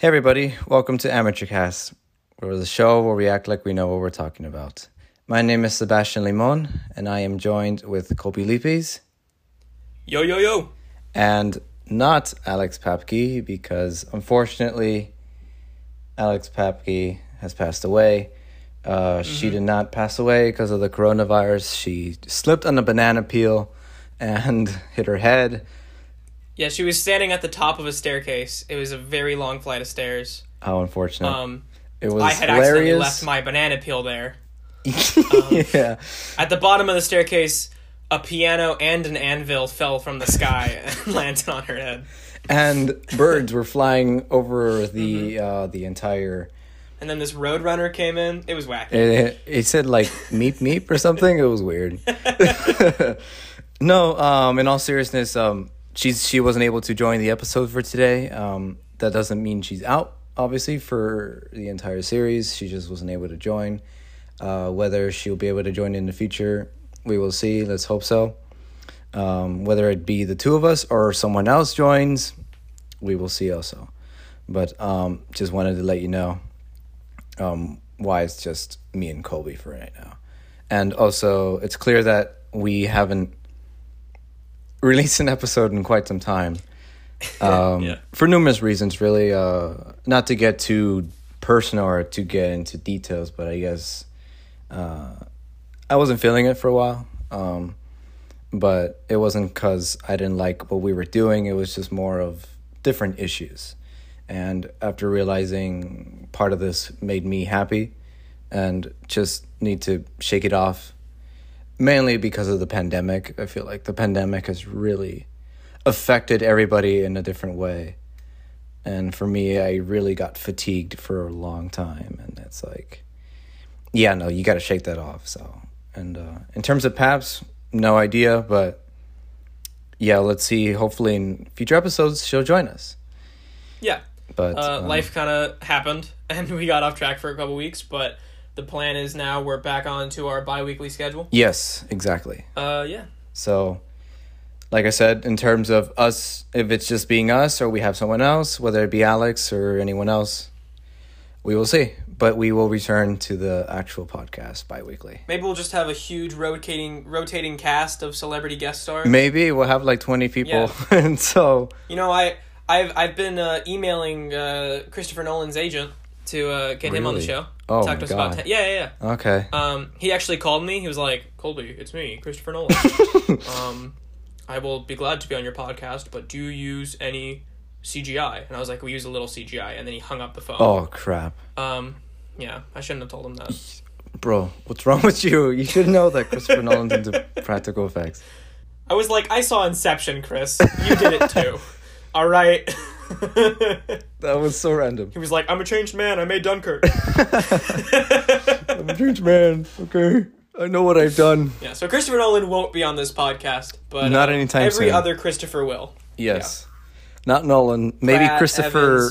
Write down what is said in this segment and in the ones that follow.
Hey everybody, welcome to Amateur Cast, where the show where we act like we know what we're talking about. My name is Sebastian Limon, and I am joined with Kobe Lippes. Yo, yo, yo! And not Alex Papke, because unfortunately, Alex Papke has passed away. She did not pass away because of the coronavirus. She slipped on a banana peel and hit her head. Yeah, she was standing at the top of a staircase. It was a very long flight of stairs. How unfortunate. It was I had accidentally left my banana peel there. Yeah. At the bottom of the staircase, a piano and an anvil fell from the sky and landed on her head. And birds were flying over the entire... And then this roadrunner came in. It was wacky. It said, like, meep meep or something. It was weird. No, in all seriousness... She wasn't able to join the episode for today. That doesn't mean she's out, obviously, for the entire series. She just wasn't able to join. Whether she'll be able to join in the future, we will see. Let's hope so. Whether it be the two of us or someone else joins, we will see also. But just wanted to let you know why it's just me and Colby for right now. And also, it's clear that we haven't release an episode in quite some time for numerous reasons, really, not to get too personal or to get into details, but I guess I wasn't feeling it for a while, but it wasn't because I didn't like what we were doing. It was just more of different issues, and after realizing part of this made me happy and just need to shake it off. Mainly because of the pandemic. I feel like the pandemic has really affected everybody in a different way. And for me, I really got fatigued for a long time. And it's like, yeah, no, you got to shake that off. So, and in terms of Paps, no idea. But yeah, let's see. Hopefully in future episodes, she'll join us. Yeah. But life kind of happened and we got off track for a couple weeks, but... The plan is now we're back onto our bi-weekly schedule. Yes, exactly. Yeah. So, like I said, in terms of us, if it's just being us or we have someone else, whether it be Alex or anyone else, we will see. But we will return to the actual podcast bi-weekly. Maybe we'll just have a huge rotating cast of celebrity guest stars. Maybe we'll have like 20 people. Yeah. And so... You know, I've been emailing Christopher Nolan's agent to get him on the show. Oh, talk to us about yeah. Okay. He actually called me. He was like, "Colby, it's me, Christopher Nolan. I will be glad to be on your podcast, but do you use any CGI?" And I was like, "We use a little CGI." And then he hung up the phone. Oh crap. Yeah, I shouldn't have told him that. Bro, what's wrong with you? You should know that Christopher Nolan's into practical effects. I was like, I saw Inception, Chris. You did it too. All right. That was so random. He was like, "I'm a changed man. I made Dunkirk." I'm a changed man. Okay, I know what I've done. Yeah. So Christopher Nolan won't be on this podcast, but not anytime soon. Every other Christopher will. Yes. Yeah. Not Nolan. Maybe Pratt,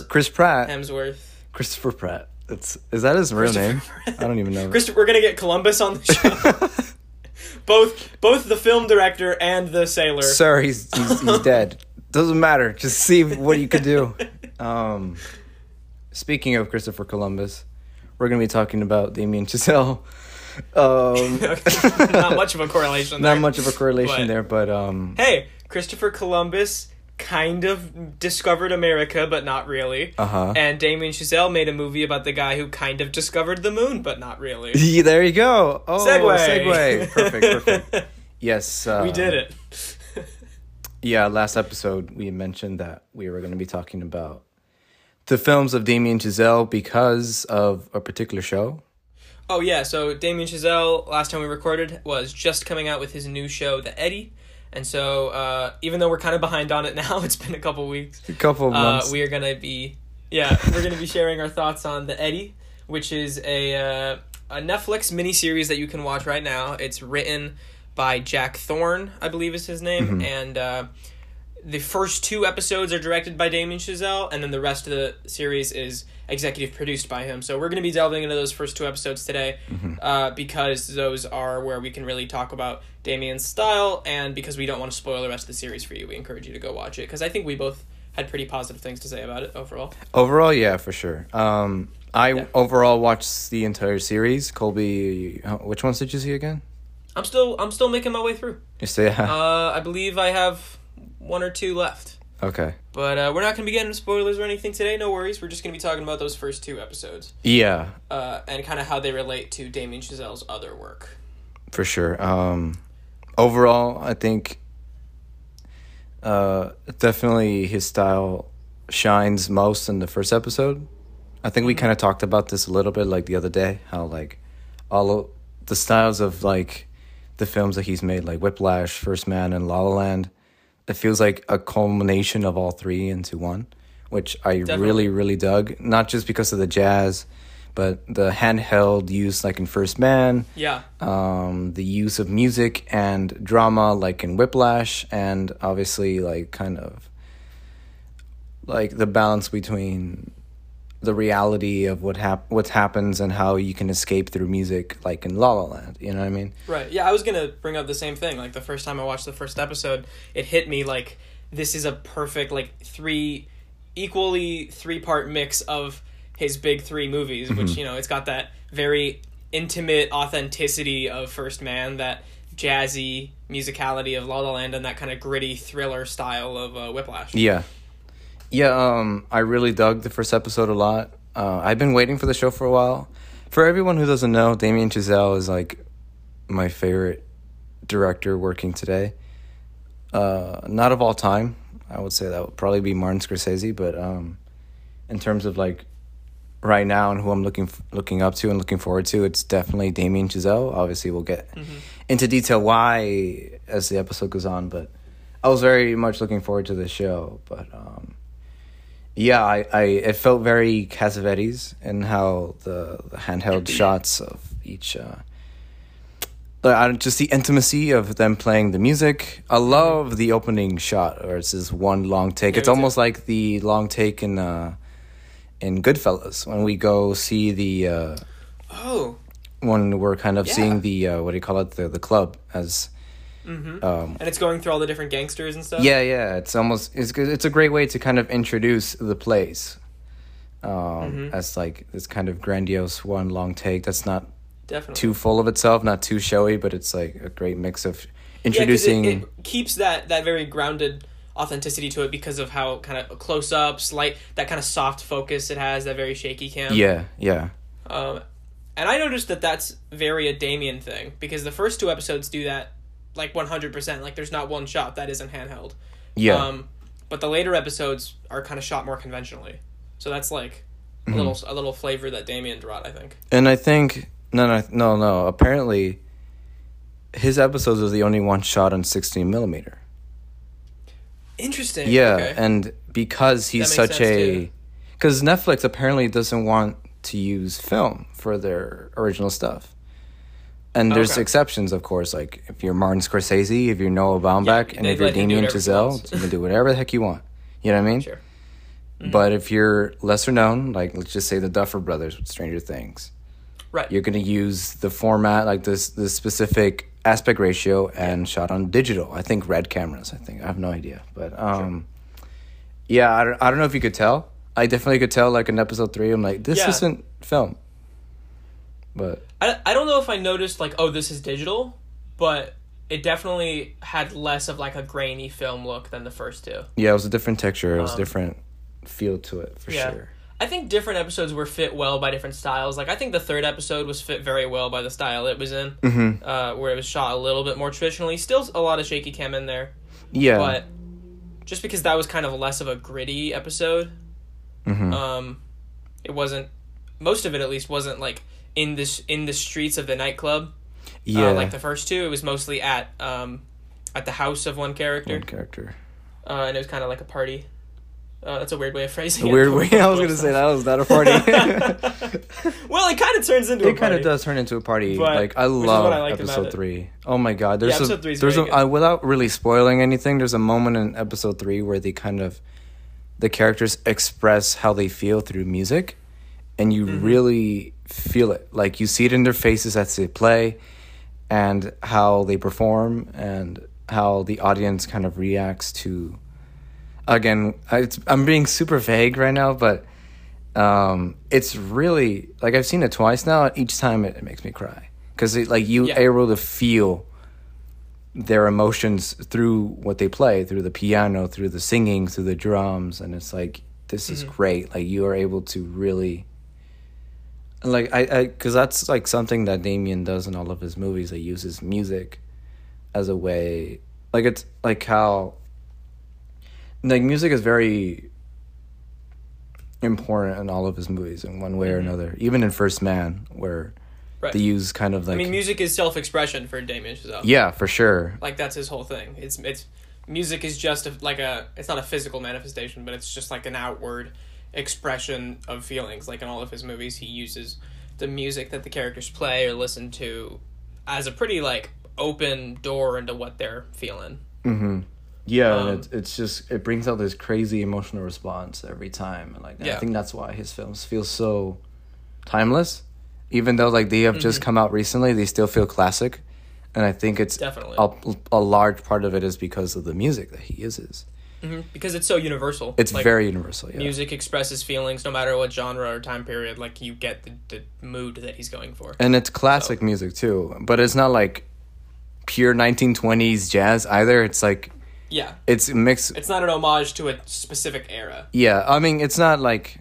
Chris Pratt, Hemsworth, Christopher Pratt. Is that his real name? Pratt. I don't even know. We're gonna get Columbus on the show. Both the film director and the sailor. Sir, he's dead. Doesn't matter. Just see what you could do. Speaking of Christopher Columbus, we're going to be talking about Damien Chazelle. Not much of a correlation there. Hey, Christopher Columbus kind of discovered America, but not really. Uh-huh. And Damien Chazelle made a movie about the guy who kind of discovered the moon, but not really. Yeah, there you go. Oh, Segway. Perfect. Yes. We did it. Yeah, last episode we mentioned that we were going to be talking about the films of Damien Chazelle because of a particular show. Oh yeah, so Damien Chazelle, last time we recorded, was just coming out with his new show, The Eddy. And so even though we're kind of behind on it now, it's been a couple weeks. A couple of months. We are going to be, we're going to be sharing our thoughts on The Eddy, which is a Netflix miniseries that you can watch right now. It's written... by Jack Thorne, I believe is his name, and the first two episodes are directed by Damien Chazelle, and then the rest of the series is executive produced by him. So we're going to be delving into those first two episodes today, because those are where we can really talk about Damien's style, and because we don't want to spoil the rest of the series for you, we encourage you to go watch it, because I think we both had pretty positive things to say about it overall. Overall, yeah, for sure. Overall watched the entire series. Colby, which ones did you see again? I'm still making my way through. You see? I believe I have one or two left. Okay. But we're not going to be getting spoilers or anything today. No worries. We're just going to be talking about those first two episodes. Yeah. And kind of how they relate to Damien Chazelle's other work. For sure. Overall, I think definitely his style shines most in the first episode. I think we kind of talked about this a little bit, like, the other day, how, like, all of the styles of, like, the films that he's made, like Whiplash, First Man, and La La Land, it feels like a culmination of all three into one, which I really dug, not just because of the jazz, but the handheld use, like in First Man, the use of music and drama, like in Whiplash, and obviously, like, kind of, like, the balance between the reality of what happens and how you can escape through music, like in La La Land, you know what I mean? Right, yeah, I was going to bring up the same thing. Like, the first time I watched the first episode, it hit me, like, this is a perfect, like, three-part mix of his big three movies, mm-hmm. which, you know, it's got that very intimate authenticity of First Man, that jazzy musicality of La La Land, and that kind of gritty thriller style of Whiplash. Yeah. Yeah, I really dug the first episode a lot. I've been waiting for the show for a while. For everyone who doesn't know, Damien Chazelle is, like, my favorite director working today. Not of all time. I would say that would probably be Martin Scorsese, but in terms of, like, right now and who I'm looking up to and looking forward to, it's definitely Damien Chazelle. Obviously, we'll get into detail why as the episode goes on, but I was very much looking forward to the show, but yeah, it felt very Cassavetes in how the handheld shots of each, just the intimacy of them playing the music. I love the opening shot, or it's this one long take. Yeah, it's almost like the long take in Goodfellas when we go see the when we're kind of seeing the the club as. Mm-hmm. And it's going through all the different gangsters and stuff. Yeah, it's a great way to kind of introduce the place, as like this kind of grandiose one long take that's not too full of itself, not too showy, but it's like a great mix of introducing. Yeah, it keeps that very grounded authenticity to it because of how kind of close up, slight, that kind of soft focus it has, that very shaky cam. Yeah. And I noticed that's very a Damien thing because the first two episodes do that. Like 100%, like there's not one shot that isn't handheld. Yeah. But the later episodes are kind of shot more conventionally, so that's like a little flavor that Damien brought, I think. And I think no. Apparently, his episodes are the only one shot on 16 millimeter. Interesting. Yeah, okay. And because he's such a, because Netflix apparently doesn't want to use film for their original stuff. And there's exceptions, of course, like if you're Martin Scorsese, if you're Noah Baumbach, and if you're Damien Chazelle, you can do whatever the heck you want. You know what I mean? Sure. Mm-hmm. But if you're lesser known, like let's just say the Duffer Brothers with Stranger Things, right? You're going to use the format, like this specific aspect ratio and shot on digital. I think red cameras, I have no idea. But I don't know if you could tell. I definitely could tell, like in episode 3, I'm like, this isn't film. But I don't know if I noticed, like, oh, this is digital, but it definitely had less of, like, a grainy film look than the first two. Yeah, it was a different texture. It was a different feel to it, for sure. I think different episodes were fit well by different styles. Like, I think the third episode was fit very well by the style it was in, where it was shot a little bit more traditionally. Still a lot of shaky cam in there. Yeah. But just because that was kind of less of a gritty episode, it wasn't, most of it at least wasn't, like, in the streets of the nightclub. Yeah. Like the first two, it was mostly at the house of one character. And it was kind of like a party. That's a weird way of phrasing it. Weird way. I was going to say that was not a party. Well, it kind of turns into a party. It kind of does turn into a party. But, like, I love episode 3. Oh my god, there's without really spoiling anything, there's a moment in episode 3 where they kind of the characters express how they feel through music. And you really feel it. Like, you see it in their faces as they play and how they perform and how the audience kind of reacts to again, I'm being super vague right now, but it's really, like, I've seen it twice now, and each time it makes me cry. Because, like, you're able to feel their emotions through what they play, through the piano, through the singing, through the drums, and it's like, this is great. Like, you are able to really... Like, because that's, like, something that Damien does in all of his movies. He uses music as a way... Like, it's, like, how... Like, music is very important in all of his movies in one way or another. Even in First Man, where... Right. They use kind of like... I mean, music is self-expression for Damien Chazelle. Yeah, for sure. Like, that's his whole thing. It's music is just like a... It's not a physical manifestation, but it's just like an outward expression of feelings. Like, in all of his movies, he uses the music that the characters play or listen to as a pretty, like, open door into what they're feeling. Mm-hmm. Yeah, and it's just... It brings out this crazy emotional response every time. And, like, I think that's why his films feel so timeless. Even though, like, they have just come out recently, they still feel classic. And I think it's... Definitely. A large part of it is because of the music that he uses. Mm-hmm. Because it's so universal. It's like, very universal, yeah. Music expresses feelings no matter what genre or time period. Like, you get the mood that he's going for. And it's classic music, too. But it's not, like, pure 1920s jazz either. It's, like... Yeah. It's mixed... It's not an homage to a specific era. Yeah, I mean, it's not, like...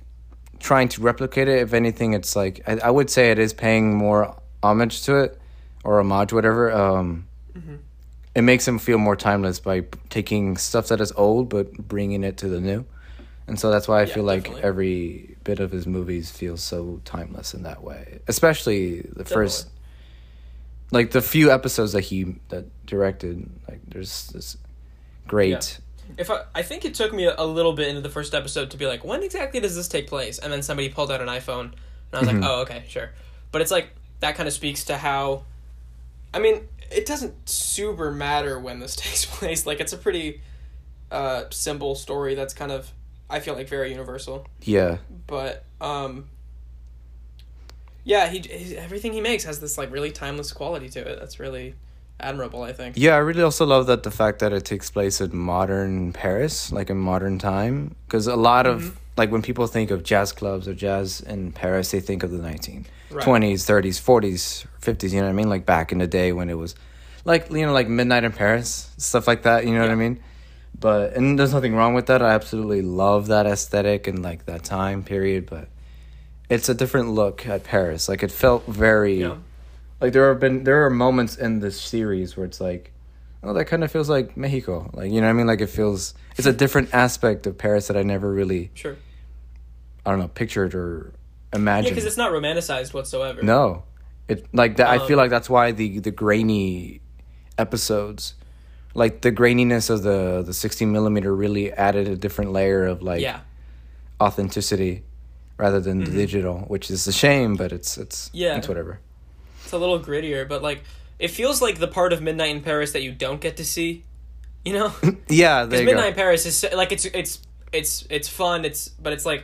trying to replicate it. If anything, it's like I would say it is paying more homage to it, or homage, whatever. It makes him feel more timeless by taking stuff that is old but bringing it to the new. And so that's why I feel like every bit of his movies feels so timeless in that way, especially the first, like, the few episodes that he directed. Like, there's this great If I think it took me a little bit into the first episode to be like, when exactly does this take place? And then somebody pulled out an iPhone, and I was like, oh, okay, sure. But it's like, that kind of speaks to how... I mean, it doesn't super matter when this takes place. Like, it's a pretty simple story that's kind of, I feel like, very universal. Yeah. But, yeah, everything he makes has this, like, really timeless quality to it. That's really... admirable, I think. Yeah, I really also love that the fact that it takes place in modern Paris, like in modern time, because a lot of, like, when people think of jazz clubs or jazz in Paris, they think of the 1920s, 30s, 40s, 50s, you know what I mean? Like, back in the day when it was, like, you know, like Midnight in Paris, stuff like that, you know what I mean? But, and there's nothing wrong with that. I absolutely love that aesthetic and, like, that time period, but it's a different look at Paris. Like, it felt very... Yeah. Like, there are moments in this series where it's like, oh, that kind of feels like Mexico. Like, you know what I mean? Like, it's a different aspect of Paris that I never really, I don't know, pictured or imagined. Yeah, because it's not romanticized whatsoever. No. Like, that. I feel like that's why the grainy episodes, like, the graininess of the 16 millimeter really added a different layer of, like, authenticity rather than the digital, which is a shame, but it's whatever. It's a little grittier, but, like, it feels like the part of Midnight in Paris that you don't get to see, you know? Yeah, there you go. Because Midnight in Paris is, like, it's fun, but it's, like,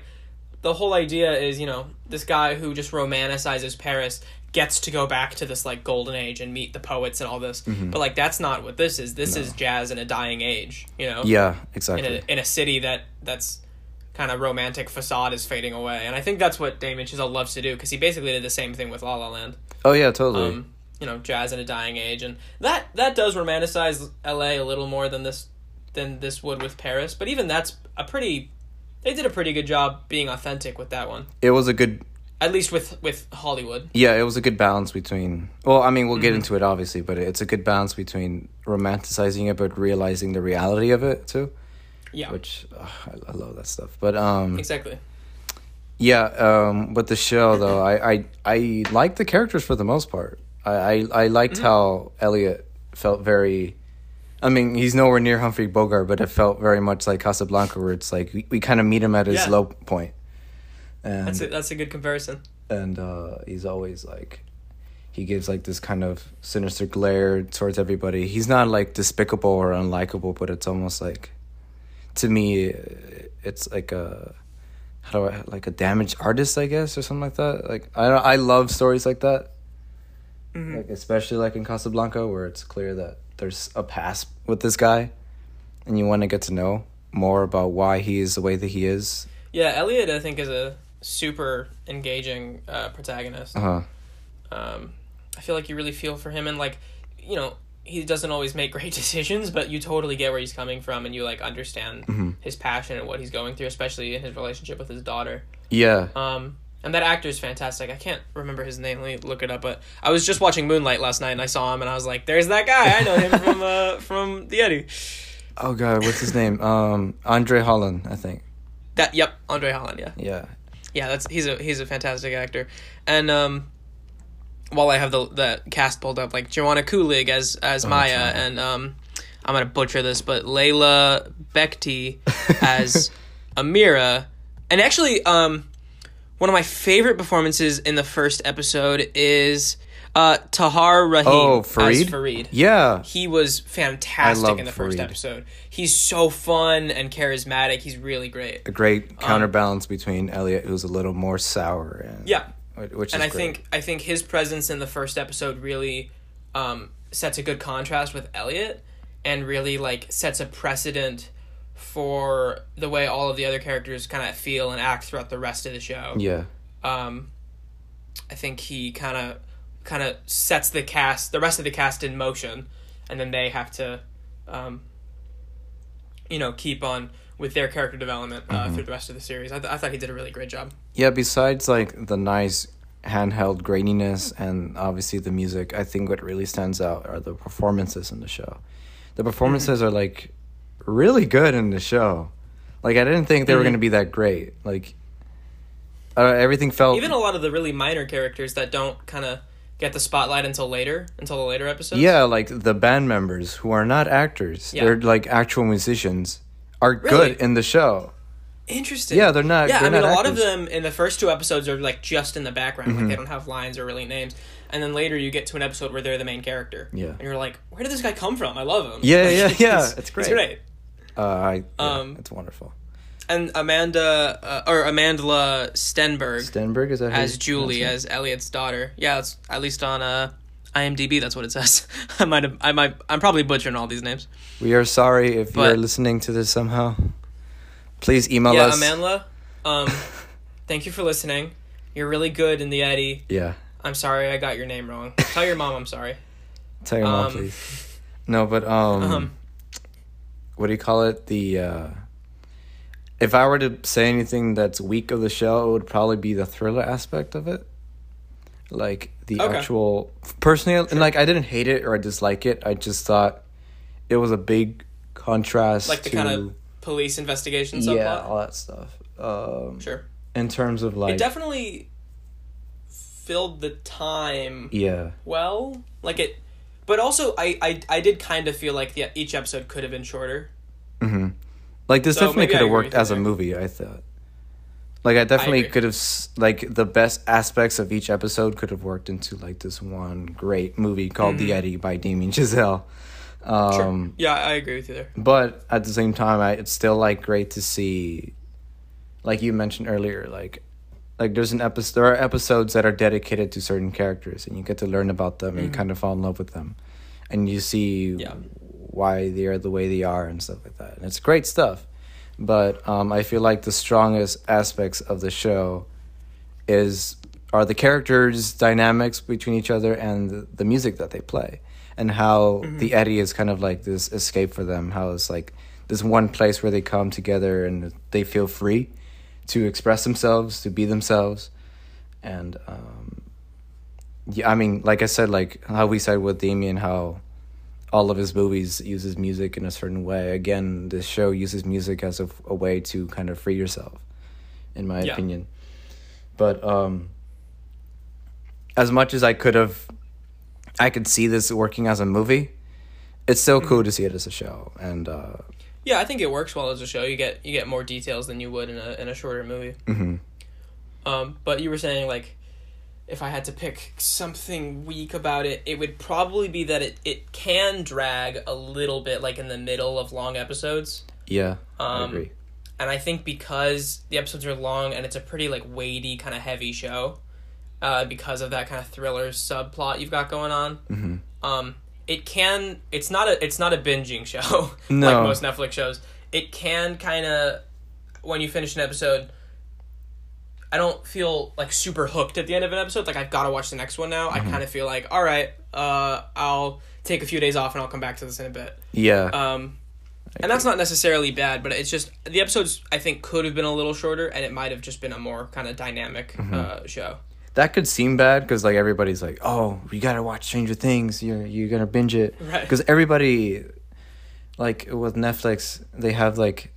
the whole idea is, you know, this guy who just romanticizes Paris gets to go back to this, like, golden age and meet the poets and all this, but, like, that's not what this is. This is jazz in a dying age, you know? Yeah, exactly. In a city that's kind of romantic facade is fading away, and I think that's what Damien Chazelle loves to do, because he basically did the same thing with La La Land. Oh, yeah, totally. You know, jazz in a dying age, and that does romanticize L.A. a little more than this would with Paris, but even that's they did a pretty good job being authentic with that one. It was a good... At least with Hollywood. Yeah, it was a good balance between... Well, I mean, we'll get into it, obviously, but it's a good balance between romanticizing it but realizing the reality of it, too. Yeah. Which, I love that stuff, but... Exactly. Yeah, with the show, though, I liked the characters for the most part. I liked how Elliot felt very... I mean, he's nowhere near Humphrey Bogart, but it felt very much like Casablanca, where it's like we kind of meet him at his low point. And that's a good comparison. And he's always like... He gives, like, this kind of sinister glare towards everybody. He's not, like, despicable or unlikable, but it's almost like... To me, it's like a... like a damaged artist, I guess, or something like that. Like, I love stories like that, like, especially like in Casablanca, where it's clear that there's a past with this guy, and you want to get to know more about why he is the way that he is. Yeah, Elliot, I think, is a super engaging protagonist. Uh-huh. I feel like you really feel for him, and, like, you know, he doesn't always make great decisions, but you totally get where he's coming from, and you, like, understand mm-hmm. his passion and what he's going through, especially in his relationship with his daughter. Yeah. And that actor's fantastic. I can't remember his name. Let me look it up. But I was just watching Moonlight last night, and I saw him, and I was like, there's that guy. I know him from The Eddy. Oh, God. What's his name? Andre Holland, I think. Yep, Andre Holland, yeah. Yeah. Yeah, he's a fantastic actor. And while I have the cast pulled up, like Joanna Kulig as Maya, and I'm going to butcher this, but Layla Bekhti as Amira. And actually... one of my favorite performances in the first episode is Tahar Rahim as Fareed. Yeah. He was fantastic in the first episode. He's so fun and charismatic. He's really great. A great counterbalance between Elliot, who's a little more sour. I think his presence in the first episode really sets a good contrast with Elliot and really, like, sets a precedent for the way all of the other characters kind of feel and act throughout the rest of the show. Yeah. I think he kind of sets the rest of the cast in motion, and then they have to keep on with their character development through the rest of the series. I thought he did a really great job. Yeah, besides, like, the nice handheld graininess and obviously the music, I think what really stands out are the performances in the show. The performances are, like, really good in the show. Like, I didn't think they were going to be that great. Like, everything felt... Even a lot of the really minor characters that don't kind of get the spotlight until the later episodes. Yeah, like the band members who are not actors. Yeah. They're, like, actual musicians are really good in the show. Interesting. Yeah, they're not... Yeah, I mean, a lot of them in the first two episodes are, like, just in the background. Mm-hmm. Like, they don't have lines or really names. And then later you get to an episode where they're the main character. Yeah. And you're like, where did this guy come from? I love him. Yeah, like, yeah. It's great. It's great. It's wonderful. And Amandla Stenberg is that as Julie, as Elliot's daughter. Yeah, it's at least on IMDb. That's what it says. I'm probably butchering all these names. We are sorry if you're listening to this somehow. Please email us. Yeah, Amandla. Thank you for listening. You're really good in The Eddy. Yeah. I'm sorry, I got your name wrong. Tell your mom I'm sorry. Tell your mom, please. No, but what do you call it? If I were to say anything that's weak of the show, it would probably be the thriller aspect of it. Like, the actual... Personally, sure. And, like, I didn't hate it or I dislike it. I just thought it was a big contrast to... Like, the kind of police investigation subplot? Yeah, all that stuff. Sure. In terms of, like... It definitely filled the time well. Like, it... But also, I did kind of feel like each episode could have been shorter. Mm-hmm. Like, this definitely could have worked as a movie, I thought. Like, I definitely could have... Like, the best aspects of each episode could have worked into, like, this one great movie called The Eddy by Damien Chazelle. Sure. Yeah, I agree with you there. But at the same time, it's still, like, great to see... Like you mentioned earlier, like there's an episode. There are episodes that are dedicated to certain characters, and you get to learn about them, and you kind of fall in love with them, and you see why they are the way they are and stuff like that. And it's great stuff, but I feel like the strongest aspects of the show are the characters' dynamics between each other and the music that they play, and how The Eddy is kind of like this escape for them. How it's like this one place where they come together and they feel free to express themselves, to be themselves. And I mean, like I said, like how we said with Damien, how all of his movies uses music in a certain way. Again, this show uses music as a way to kind of free yourself, in my opinion. But as much as I could see this working as a movie, it's still cool to see it as a show. And yeah, I think it works well as a show. You get more details than you would in a shorter movie. Mm-hmm. But you were saying, like, if I had to pick something weak about it, it would probably be that it can drag a little bit, like in the middle of long episodes. Yeah, I agree. And I think because the episodes are long and it's a pretty, like, weighty, kind of heavy show, because of that kind of thriller subplot you've got going on. Mm-hmm. It's not a binging show, no. Like most Netflix shows. it can kind of, when you finish an episode, I don't feel like super hooked at the end of an episode. Like, I've got to watch the next one now. Mm-hmm. I kind of feel like, all right, I'll take a few days off and I'll come back to this in a bit. Yeah. And that's not necessarily bad, but it's just the episodes, I think, could have been a little shorter, and it might have just been a more kind of dynamic show. That could seem bad because, like, everybody's like, oh, you got to watch Stranger Things. You're going to binge it. Right. Because everybody, like, with Netflix, they have, like,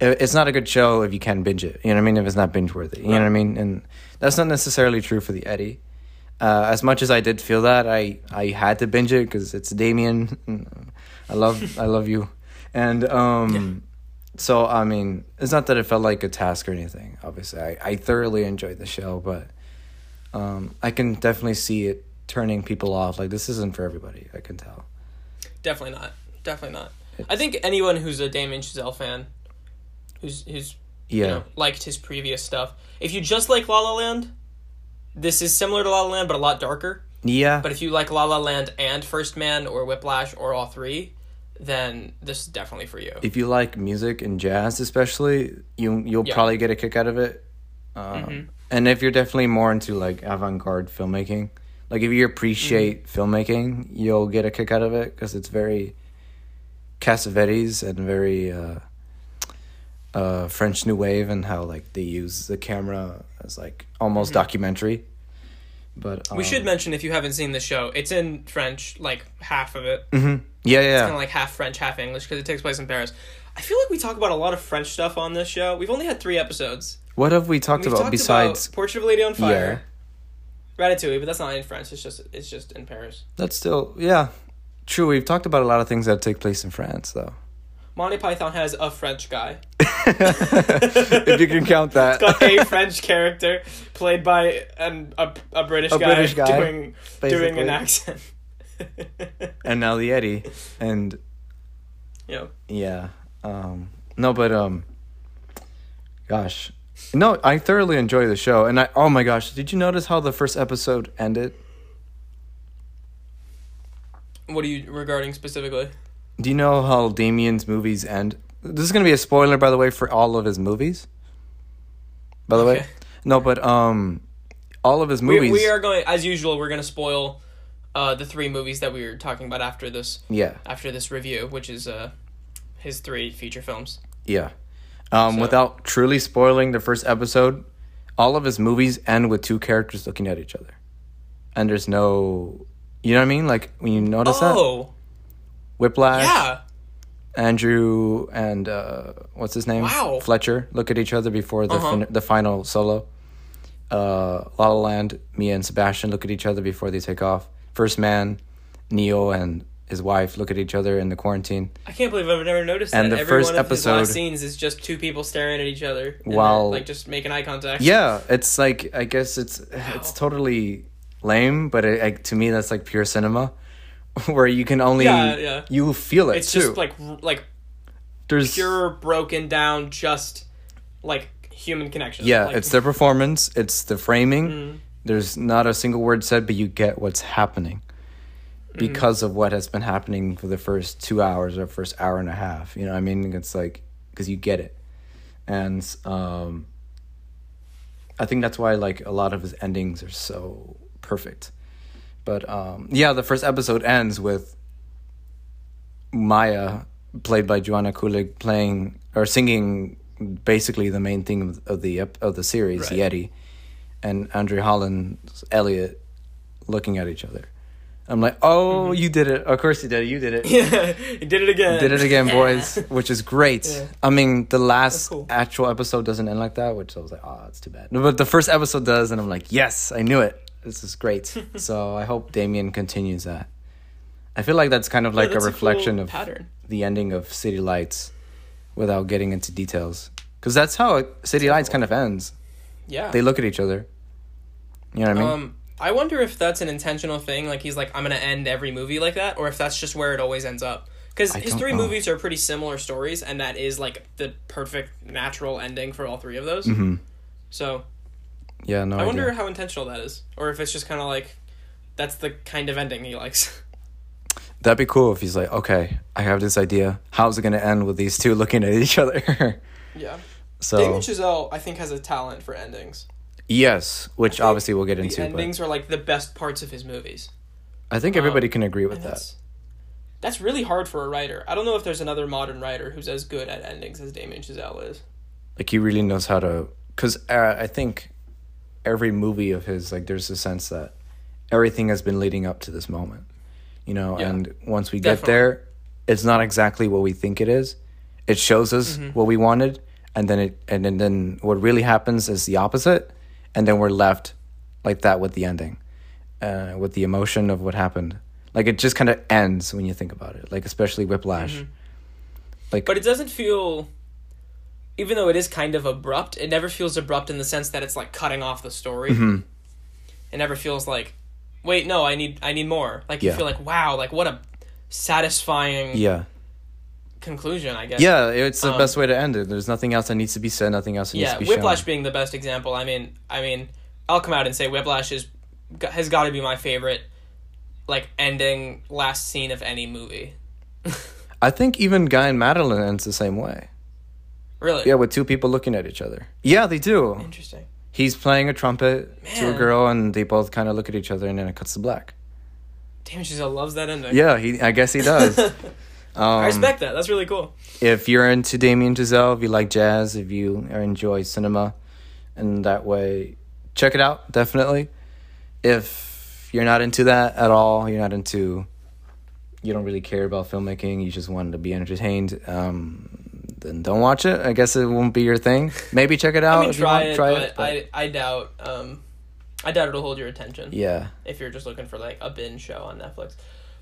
it's not a good show if you can binge it. You know what I mean? If it's not binge-worthy. You know what I mean? And that's not necessarily true for The Eddy. As much as I did feel that, I had to binge it because it's Damien. I love you. And so, I mean, it's not that it felt like a task or anything. Obviously, I thoroughly enjoyed the show, but I can definitely see it turning people off. Like, this isn't for everybody, I can tell. Definitely not. Definitely not. I think anyone who's a Damien Chazelle fan, who's you know, liked his previous stuff, if you just like La La Land, this is similar to La La Land, but a lot darker. Yeah. But if you like La La Land and First Man or Whiplash or all three, then this is definitely for you. If you like music and jazz especially, you'll probably get a kick out of it. And if you're definitely more into, like, avant-garde filmmaking, like, if you appreciate filmmaking, you'll get a kick out of it because it's very Cassavetes and very French New Wave, and how, like, they use the camera as, like, almost documentary. But we should mention, if you haven't seen the show, it's in French, like, half of it. It's kind of like half French, half English, because it takes place in Paris. I feel like we talk about a lot of French stuff on this show. We've only had 3 episodes. What have we talked about besides... Portrait of a Lady on Fire. Yeah. Ratatouille, but that's not in France. It's just in Paris. That's still... Yeah. True, we've talked about a lot of things that take place in France, though. Monty Python has a French guy. If you can count that. It's got a French character played by a British guy. A British guy. Doing an accent. And now The Eddy. And... Yep. Yeah. No, but... Gosh. No, I thoroughly enjoy the show. And oh my gosh, did you notice how the first episode ended? What are you regarding specifically? Do you know how Damien's movies end? This is going to be a spoiler, by the way, for all of his movies. By the way. No, but all of his movies... We are going, as usual, we're going to spoil the 3 movies that we were talking about after this. Yeah. After this review, which is his 3 feature films. Yeah. Without truly spoiling the first episode, all of his movies end with 2 characters looking at each other. And there's no... You know what I mean? Like, when you notice that? Oh! Whiplash. Yeah. Andrew and, what's his name? Wow. Fletcher look at each other before the final solo. La La Land, Mia and Sebastian look at each other before they take off. First Man, Neo and his wife look at each other in the quarantine. I can't believe I've never noticed that. And the first episode, his last scenes is just 2 people staring at each other, while like just making eye contact. Yeah, it's like, I guess it's totally lame, but to me that's like pure cinema, where you can only you feel it. It's too. Just like there's pure broken down, just like human connection. Yeah, like, it's their performance, it's the framing. There's not a single word said, but you get what's happening. Because of what has been happening for the first 2 hours or first hour and a half. You know what I mean? It's like, because you get it. And I think that's why, like, a lot of his endings are so perfect. But the first episode ends with Maya, played by Joanna Kulig, playing or singing basically the main theme of the series, The Eddy, and Andre Holland's Elliot looking at each other. I'm like, oh, you did it. Of course you did it. You did it. Yeah, you did it again. Did it again, boys, which is great. Yeah. I mean, the last actual episode doesn't end like that, which I was like, oh, that's too bad. But the first episode does, and I'm like, yes, I knew it. This is great. So I hope Damien continues that. I feel like that's kind of like a reflection of pattern. The ending of City Lights without getting into details. Because that's how City Lights kind of ends. Yeah. They look at each other. You know what I mean? I wonder if that's an intentional thing, like he's like, I'm going to end every movie like that, or if that's just where it always ends up. Because his 3 movies are pretty similar stories, and that is like the perfect natural ending for all 3 of those. So, yeah, no idea. I wonder how intentional that is, or if it's just kind of like, that's the kind of ending he likes. That'd be cool if he's like, okay, I have this idea. How's it going to end with these two looking at each other? Yeah. So Damien Chazelle, I think, has a talent for endings. Yes, which obviously we'll get into. The endings are like the best parts of his movies. I think everybody can agree with that. That's really hard for a writer. I don't know if there's another modern writer who's as good at endings as Damien Chazelle is. Like, he really knows how to... Because I think every movie of his, like, there's a sense that everything has been leading up to this moment. You know, yeah, and once we get there, it's not exactly what we think it is. It shows us what we wanted, and then it what really happens is the opposite, and then we're left like that with the ending, with the emotion of what happened. Like, it just kind of ends when you think about it, like especially Whiplash. Like, but it doesn't feel, even though it is kind of abrupt, it never feels abrupt in the sense that it's like cutting off the story. It never feels like, wait, no, I need more. Like, you feel like, wow, like what a satisfying conclusion, I guess. Yeah, it's the best way to end it. There's nothing else that needs to be said, nothing else that needs to be shown. Yeah, Whiplash being the best example. I mean, I'll come out and say Whiplash has got to be my favorite, like, ending last scene of any movie. I think even Guy and Madeline ends the same way. Really? Yeah, with two people looking at each other. Yeah, they do. Interesting. He's playing a trumpet to a girl, and they both kind of look at each other, and then it cuts to black. Damien Chazelle loves that ending. Yeah, I guess he does. I respect that. That's really cool. If you're into Damien Chazelle, if you like jazz, if you enjoy cinema, and that way, check it out, definitely. If you're not into that at all, you don't really care about filmmaking, you just wanted to be entertained, then don't watch it. I guess it won't be your thing. Maybe check it out. I mean, try it, but I doubt it'll hold your attention. Yeah. If you're just looking for like a binge show on Netflix.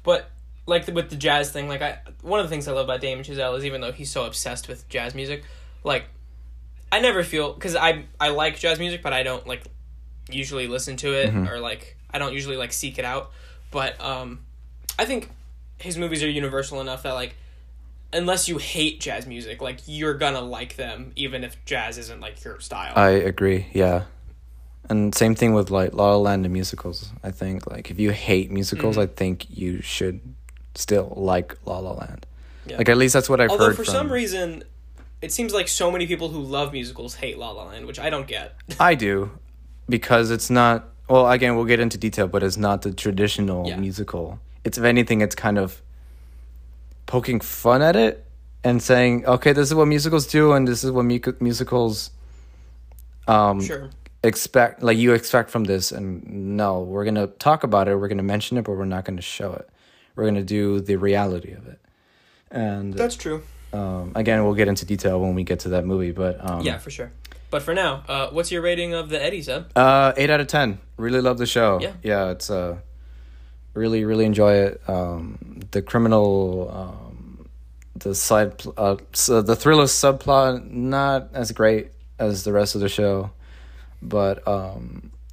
But like with the jazz thing, like one of the things I love about Damien Chazelle is, even though he's so obsessed with jazz music, like I never feel, because I like jazz music, but I don't like usually listen to it, or like I don't usually like seek it out. But I think his movies are universal enough that, like, unless you hate jazz music, like, you're gonna like them, even if jazz isn't, like, your style. I agree, yeah. And same thing with, like, La La Land and musicals, I think. Like, if you hate musicals, I think you should still like La La Land. Yeah. Like, at least that's what I've heard from... Although, for some reason, it seems like so many people who love musicals hate La La Land, which I don't get. I do, because it's not... Well, again, we'll get into detail, but it's not the traditional musical. It's, if anything, it's kind of... poking fun at it and saying, okay, this is what musicals do, and this is what musicals expect, like, you expect from this, and no, we're going to talk about it, we're going to mention it, but we're not going to show it. We're going to do the reality of it. And that's true. Again, we'll get into detail when we get to that movie, but... yeah, for sure. But for now, what's your rating of The Eddy, Seb? 8 out of 10. Really love the show. Yeah. Yeah, it's... really, really enjoy it. The criminal, so the thriller subplot, not as great as the rest of the show, but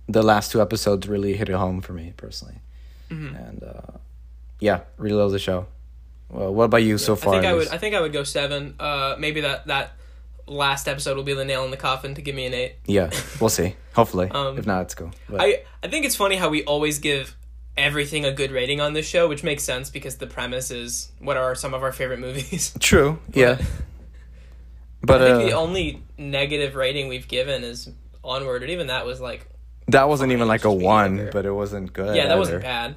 the last two episodes really hit it home for me personally. And really love the show. Well, what about you so far? I think I would go 7. Maybe that last episode will be the nail in the coffin to give me an 8. Yeah, we'll see. Hopefully, if not, it's cool. But I think it's funny how we always give everything a good rating on this show, which makes sense because the premise is what are some of our favorite movies. True. Yeah. But I think the only negative rating we've given is Onward, and even that was like, that wasn't even like a 1 either. But it wasn't good. Yeah, that either wasn't bad.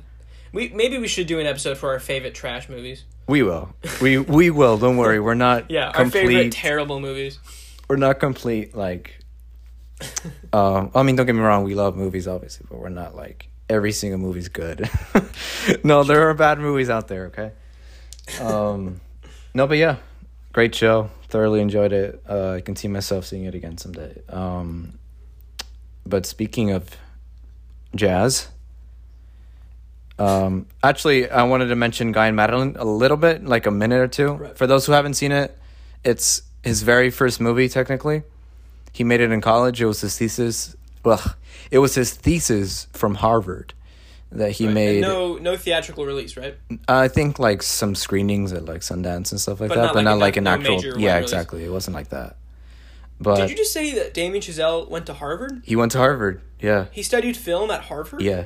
Maybe we should do an episode for our favorite trash movies. We will. We will. Don't worry. We're not complete, our favorite terrible movies. We're not complete, like I mean, don't get me wrong, we love movies obviously, but we're not like every single movie's good. No, there are bad movies out there, okay? No, but yeah, great show. Thoroughly enjoyed it. I can see myself seeing it again someday. But speaking of jazz, actually, I wanted to mention Guy and Madeline a little bit, like a minute or two. Right. For those who haven't seen it, it's his very first movie, technically. He made it in college. It was his thesis. Ugh. It was his thesis from Harvard that he made. And no theatrical release, right? I think like some screenings at like Sundance and stuff like that, but not like an actual. Yeah, exactly. It wasn't like that. But did you just say that Damien Chazelle went to Harvard? He went to Harvard. Yeah. He studied film at Harvard. Yeah.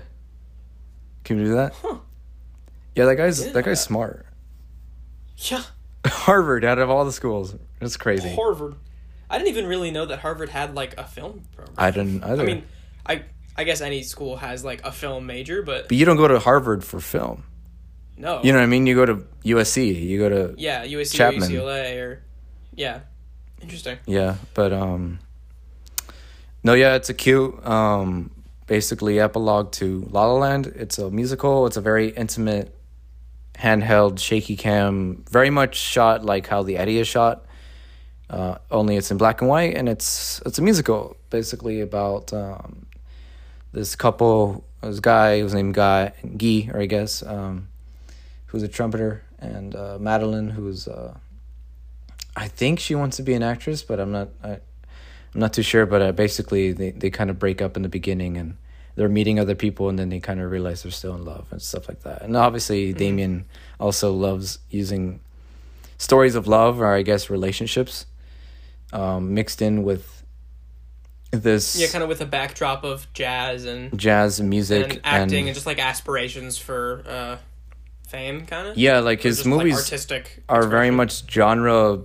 Can you do that? Huh. Yeah, that guy's smart. Yeah. Harvard, out of all the schools. It's crazy. Harvard. I didn't even really know that Harvard had, like, a film program. I didn't either. I mean, I guess any school has, like, a film major, but... But you don't go to Harvard for film. No. You know what I mean? You go to USC. You go to... Yeah, USC Chapman. Or UCLA or... Yeah. Interesting. Yeah, but... No, yeah, it's a cute, basically, epilogue to La La Land. It's a musical. It's a very intimate, handheld, shaky cam. Very much shot like how The Eddy is shot. Only it's in black and white, and it's a musical, basically, about this couple, this guy who's named Guy, or I guess, who's a trumpeter, and Madeline, who's I think she wants to be an actress, but I'm not too sure, but basically they kind of break up in the beginning, and they're meeting other people, and then they kind of realize they're still in love and stuff like that. And obviously, mm-hmm. Damien also loves using stories of love, or I guess relationships, mixed in with this... Yeah, kind of with a backdrop of jazz and... Jazz and music and... acting and just, like, aspirations for fame, kind of? Yeah, like, his movies artistic are very much genre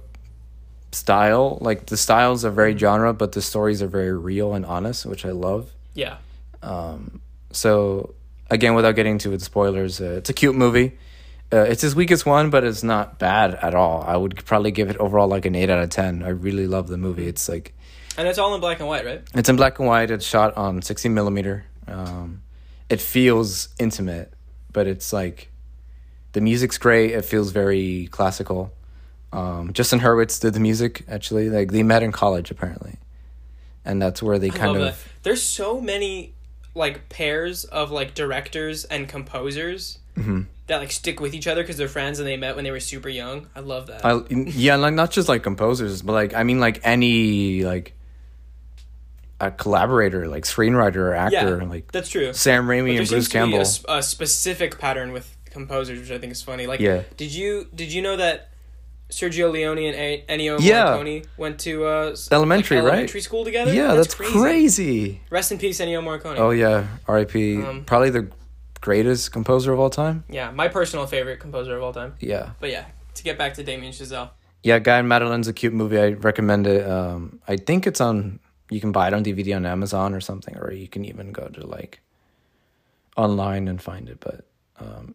style. Like, the styles are very genre, but the stories are very real and honest, which I love. Yeah. So, again, without getting into the spoilers, it's a cute movie. It's his weakest one, but it's not bad at all. I would probably give it overall like an 8 out of 10. I really love the movie. It's like... And it's all in black and white, right? It's in black and white. It's shot on 16 millimeter. It feels intimate, but it's like... The music's great. It feels very classical. Justin Hurwitz did the music, actually. Like, they met in college, apparently. And that's where they kind of... That. There's so many, like, pairs of, like, directors and composers... Mm-hmm. That, like, stick with each other because they're friends and they met when they were super young. I love that. Yeah, like, not just, like, composers, but, like, I mean, like, any, like, a collaborator, like, screenwriter or actor. Yeah, like, that's true. Sam Raimi and Bruce Campbell. There's a specific pattern with composers, which I think is funny. Like, yeah. Did you know that Sergio Leone and Ennio Morricone went to elementary school together? Yeah, that's crazy. Rest in peace, Ennio Morricone. Oh, yeah, R.I.P. Probably the... greatest composer of all time. Yeah, my personal favorite composer of all time. Yeah. But yeah, to get back to Damien Chazelle. Yeah, Guy and Madeline's a cute movie. I recommend it. I think it's on... You can buy it on DVD on Amazon or something, or you can even go to, like, online and find it. But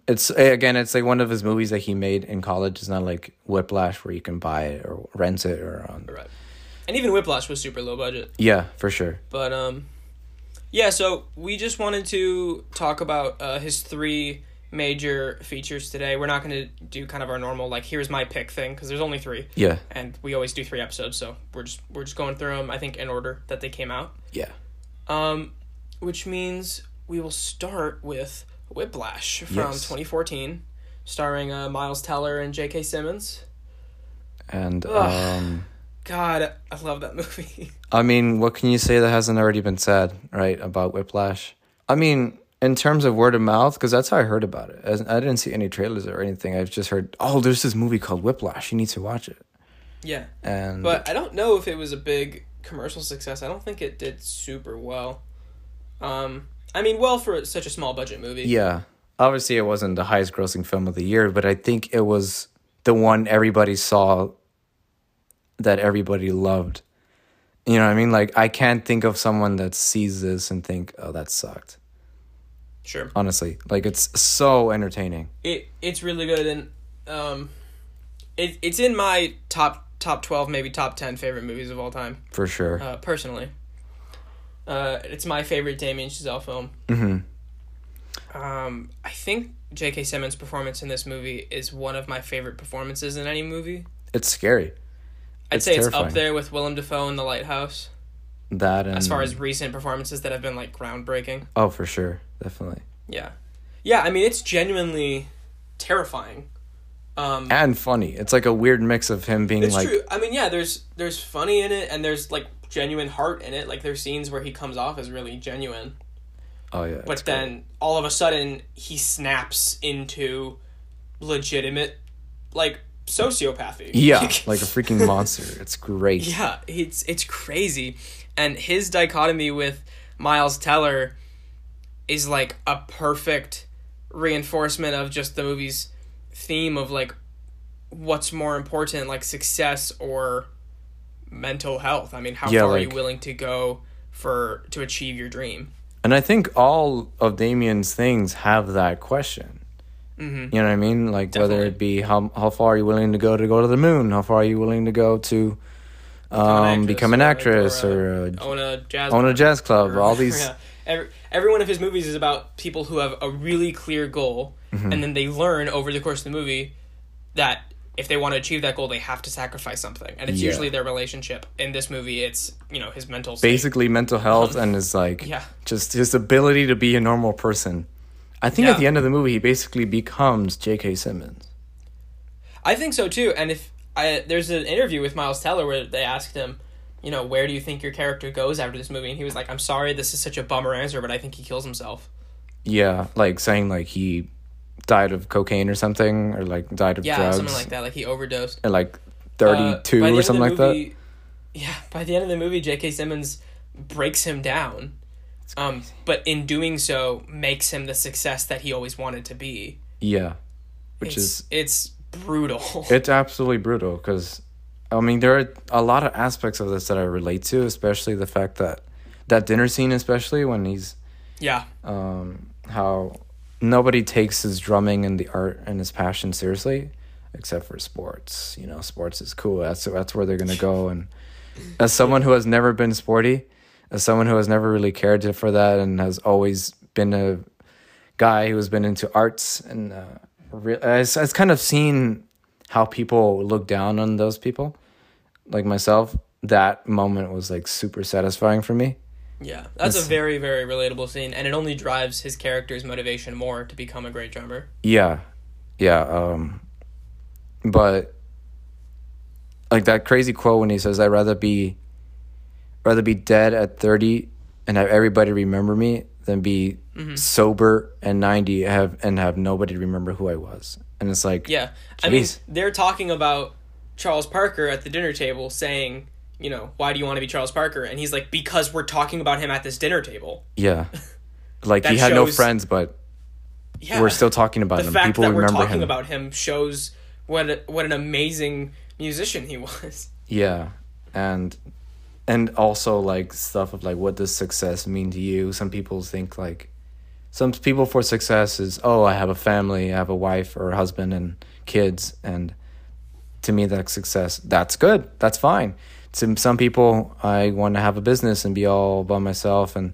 it's, again, it's, like, one of his movies that he made in college. It's not, like, Whiplash, where you can buy it or rent it or on... Right. And even Whiplash was super low budget. Yeah, for sure. But, yeah, so we just wanted to talk about his three major features today. We're not going to do kind of our normal, like, here's my pick thing, because there's only three. Yeah. And we always do three episodes, so we're just going through them, I think, in order that they came out. Yeah. Which means we will start with Whiplash from 2014, starring Miles Teller and J.K. Simmons. And, God, I love that movie. I mean, what can you say that hasn't already been said, right, about Whiplash? I mean, in terms of word of mouth, because that's how I heard about it. I didn't see any trailers or anything. I've just heard, oh, there's this movie called Whiplash. You need to watch it. Yeah. But I don't know if it was a big commercial success. I don't think it did super well. I mean, well, for such a small budget movie. Yeah. Obviously, it wasn't the highest grossing film of the year, but I think it was the one everybody saw that everybody loved. You know what I mean? Like, I can't think of someone that sees this and think, oh, that sucked. Sure. Honestly. Like, it's so entertaining. It's really good, and it's in my top 12, maybe top 10 favorite movies of all time. For sure. Personally. It's my favorite Damien Chazelle film. Mm-hmm. I think J.K. Simmons' performance in this movie is one of my favorite performances in any movie. It's scary. I'd say it's terrifying. It's up there with Willem Dafoe in The Lighthouse. That and... As far as recent performances that have been, like, groundbreaking. Oh, for sure. Definitely. Yeah. Yeah, I mean, it's genuinely terrifying. And funny. It's, like, a weird mix of him being, it's like... It's true. I mean, yeah, there's funny in it, and there's, like, genuine heart in it. Like, there's scenes where he comes off as really genuine. Oh, yeah. But then, all of a sudden, he snaps into legitimate, like... sociopathy. Yeah, like a freaking monster. It's great. Yeah, it's crazy. And his dichotomy with Miles Teller is like a perfect reinforcement of just the movie's theme of, like, what's more important, like, success or mental health. I mean, how far are you willing to go to achieve your dream? And I think all of Damien's things have that question. Mm-hmm. You know what I mean? Like, definitely. Whether it be how far are you willing to go to the moon? How far are you willing to go to become an actress, or own a jazz club? Or all these... Yeah. Every one of his movies is about people who have a really clear goal, mm-hmm. and then they learn over the course of the movie that if they want to achieve that goal, they have to sacrifice something. And it's usually their relationship. In this movie, it's, you know, his mental state. Basically mental health, and his, like, just his ability to be a normal person. I think at the end of the movie, he basically becomes J.K. Simmons. I think so, too. And if there's an interview with Miles Teller where they asked him, you know, where do you think your character goes after this movie? And he was like, I'm sorry, this is such a bummer answer, but I think he kills himself. Yeah, like saying like he died of cocaine or something, or like died of drugs. Yeah, something like that, like he overdosed. At like 32 or something like that. Yeah, by the end of the movie, J.K. Simmons breaks him down, but in doing so, makes him the success that he always wanted to be. Yeah, It's brutal. It's absolutely brutal, because... I mean, there are a lot of aspects of this that I relate to, especially the fact that that dinner scene, especially when he's... Yeah. How nobody takes his drumming and the art and his passion seriously, except for sports. You know, sports is cool. That's where they're going to go. And as someone who has never been sporty, as someone who has never really cared for that and has always been a guy who has been into arts, and I've kind of seen how people look down on those people. Like myself, that moment was like super satisfying for me. Yeah, that's a very, very relatable scene, and it only drives his character's motivation more to become a great drummer. Yeah. But like that crazy quote when he says, "I'd rather be dead at 30 and have everybody remember me than be sober and 90 have nobody remember who I was." And it's like, I mean, they're talking about Charles Parker at the dinner table saying, you know, why do you want to be Charles Parker? And he's like, because we're talking about him at this dinner table. Yeah. Like he had no friends, but we're still talking about him. People remember him. The fact that we're talking about him shows what an amazing musician he was. Yeah. And also like stuff of like, what does success mean to you? Some people think like, some people for success is, oh, I have a family, I have a wife or a husband and kids. And to me, that's success. That's good. That's fine. To some people, I want to have a business and be all by myself and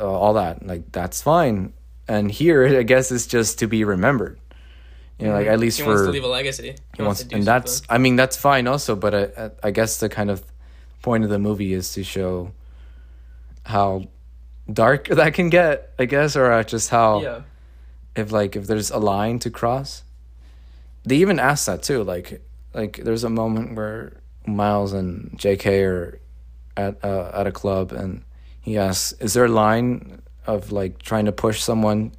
all that. Like, that's fine. And here, I guess, it's just to be remembered. You know, like at least he wants to leave a legacy. He wants to do something. That's fine also. But I guess the kind of point of the movie is to show how dark that can get, I guess, or just how if there's a line to cross. They even ask that too, like there's a moment where Miles and JK are at a club, and he asks, is there a line of like trying to push someone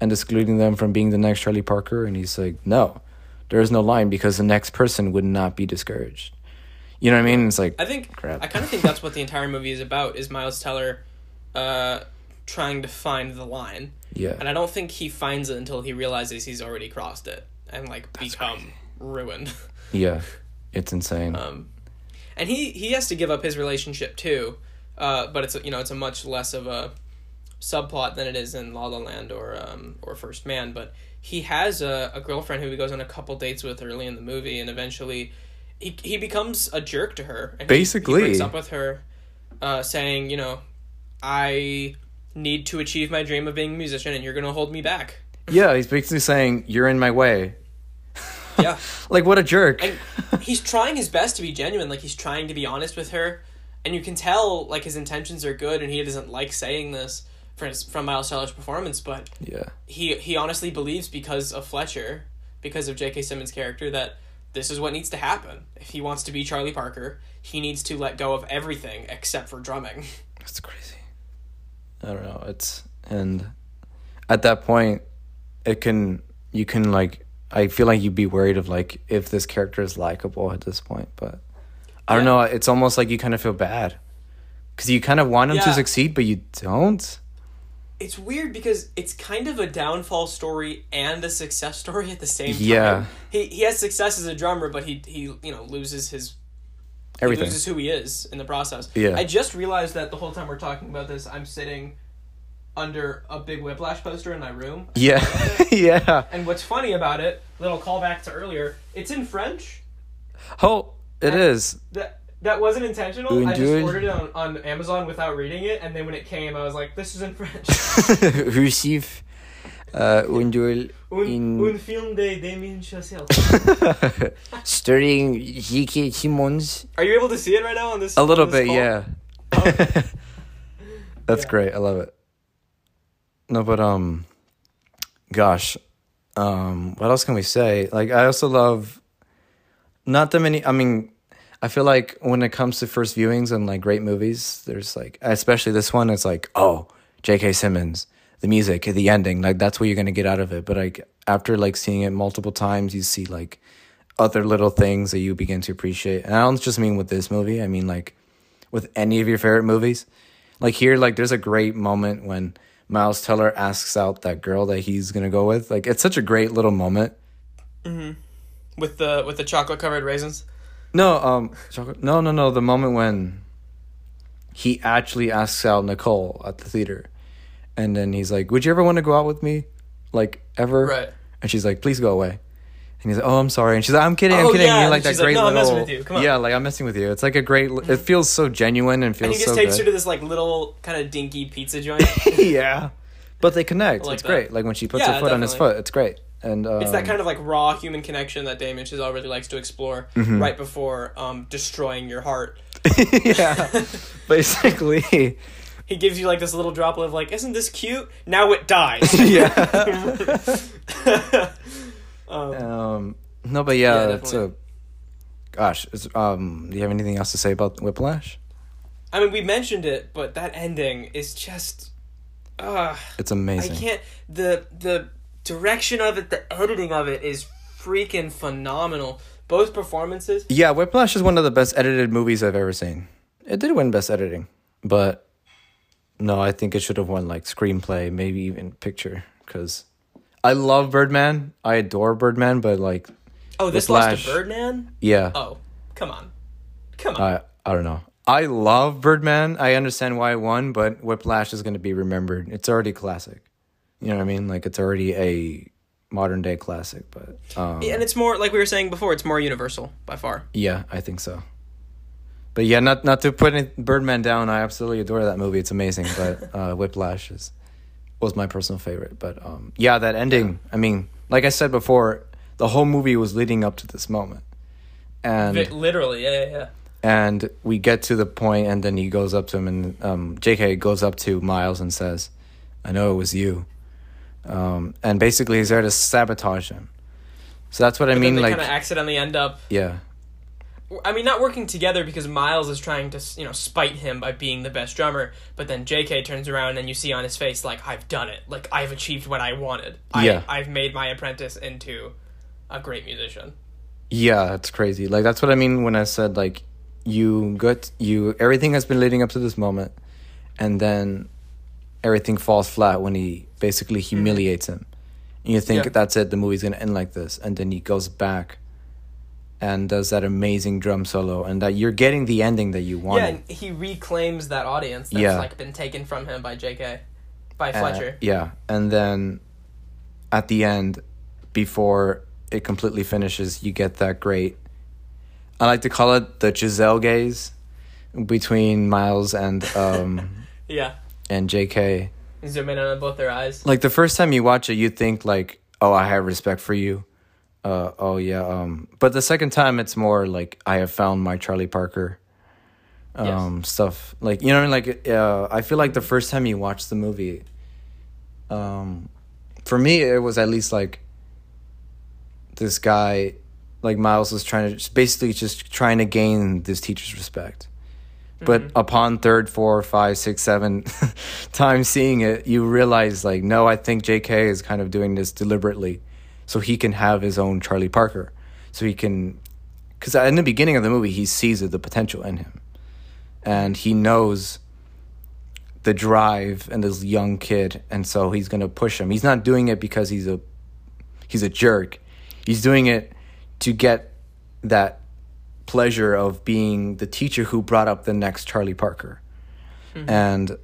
and excluding them from being the next Charlie Parker? And he's like, no, there is no line, because the next person would not be discouraged. You know what I mean? It's like, I think crap. I kind of think that's what the entire movie is about, is Miles Teller trying to find the line. Yeah. And I don't think he finds it until he realizes he's already crossed it and like that's become crazy. Ruined. Yeah. It's insane. And he has to give up his relationship too. But it's, you know, it's a much less of a subplot than it is in La La Land or First Man, but he has a girlfriend who he goes on a couple dates with early in the movie, and eventually he becomes a jerk to her. And basically he breaks up with her saying, you know, I need to achieve my dream of being a musician, and you're going to hold me back. Yeah, he's basically saying, you're in my way. Yeah. Like, what a jerk. And he's trying his best to be genuine. Like, he's trying to be honest with her. And you can tell, like, his intentions are good, and he doesn't like saying this from Miles Teller's performance, but he honestly believes, because of Fletcher, because of J.K. Simmons' character, that this is what needs to happen. If he wants to be Charlie Parker, he needs to let go of everything except for drumming. That's crazy. I don't know. And at that point, I feel like you'd be worried of like if this character is likable at this point, but I don't know. It's almost like you kind of feel bad because you kind of want him to succeed, but you don't. it's weird because it's kind of a downfall story and a success story at the same time. Yeah. He has success as a drummer, but he loses his everything. He loses who he is in the process. Yeah. I just realized that the whole time we're talking about this, I'm sitting under a big Whiplash poster in my room. Yeah. Yeah. And what's funny about it, little callback to earlier, it's in French. Oh, it is. That wasn't intentional. I just ordered it on Amazon without reading it, and then when it came, I was like, this is in French. Receive un film de Damien Chazelle. Starring J.K. Simmons. Are you able to see it right now on this? A little bit, call? Yeah. Oh. That's great. I love it. No, but, what else can we say? Like, I also love, not that many, I mean, I feel like when it comes to first viewings and, like, great movies, there's, like, especially this one, it's like, oh, J.K. Simmons, the music, the ending, like, that's what you're going to get out of it. But, like, after, like, seeing it multiple times, you see, like, other little things that you begin to appreciate. And I don't just mean with this movie, I mean, like, with any of your favorite movies. Like, here, like, there's a great moment when Miles Teller asks out that girl that he's gonna go with. Like, it's such a great little moment. Mm-hmm. With the chocolate covered raisins. No, chocolate. No. The moment when he actually asks out Nicole at the theater, and then he's like, "Would you ever want to go out with me, like ever?" Right. And she's like, "Please go away." And he's like, "Oh, I'm sorry." And she's like, "I'm kidding. I'm kidding." Yeah. And like, and that she's great like, no, little. I'm messing with you. Come on. Yeah, like I'm messing with you. It's like a great. It feels so genuine and feels so. And he just takes her to this like little kind of dinky pizza joint. Yeah, but they connect. Like it's that. Great. Like when she puts her foot on his foot, it's great. And it's that kind of like raw human connection that Damien Chazelle really likes to explore right before destroying your heart. Yeah, basically. He gives you like this little droplet of like, isn't this cute? Now it dies. Yeah. No, but yeah that's a. Gosh, it's, do you have anything else to say about Whiplash? I mean, we mentioned it, but that ending is just. It's amazing. I can't. The direction of it, the editing of it is freaking phenomenal. Both performances. Yeah, Whiplash is one of the best edited movies I've ever seen. It did win best editing, but no, I think it should have won like screenplay, maybe even picture, because. I love Birdman. I adore Birdman, but like. Oh, this lost to Birdman? Yeah. Oh, come on. I don't know. I love Birdman. I understand why it won, but Whiplash is going to be remembered. It's already classic. You know what I mean? Like, it's already a modern day classic, but. Yeah, and it's more, like we were saying before, it's more universal by far. Yeah, I think so. But yeah, not to put Birdman down, I absolutely adore that movie. It's amazing, but Whiplash is. Was my personal favorite, but yeah, that ending. I mean, like I said before, the whole movie was leading up to this moment, and literally, yeah. And we get to the point, and then he goes up to him, and J.K. goes up to Miles and says, "I know it was you," and basically he's there to sabotage him. So that's what but I mean. Then they like, kind of accidentally end up. Yeah. I mean, not working together because Miles is trying to, spite him by being the best drummer, but then JK turns around and you see on his face, like, I've done it. Like, I've achieved what I wanted. Yeah. I've made my apprentice into a great musician. Yeah, it's crazy. Like, that's what I mean when I said, like, everything has been leading up to this moment, and then everything falls flat when he basically humiliates him. And you think, that's it, the movie's going to end like this, and then he goes back and does that amazing drum solo, and that you're getting the ending that you wanted. Yeah, and he reclaims that audience that's like been taken from him by JK, by Fletcher. Yeah, and then at the end, before it completely finishes, you get that great, I like to call it the Chazelle gaze, between Miles and and JK. Zoom in on both their eyes. Like, the first time you watch it, you think like, oh, I have respect for you. But the second time it's more like I have found my Charlie Parker stuff, like, I feel like the first time you watch the movie, for me it was at least like this guy, like Miles was basically trying to gain this teacher's respect, but upon third, 4, 5, 6, 7 times seeing it, you realize like, no, I think JK is kind of doing this deliberately so he can have his own Charlie Parker. So he can... Because in the beginning of the movie, he sees the potential in him. And he knows the drive and this young kid, and so he's gonna push him. He's not doing it because he's a jerk. He's doing it to get that pleasure of being the teacher who brought up the next Charlie Parker. Mm-hmm. And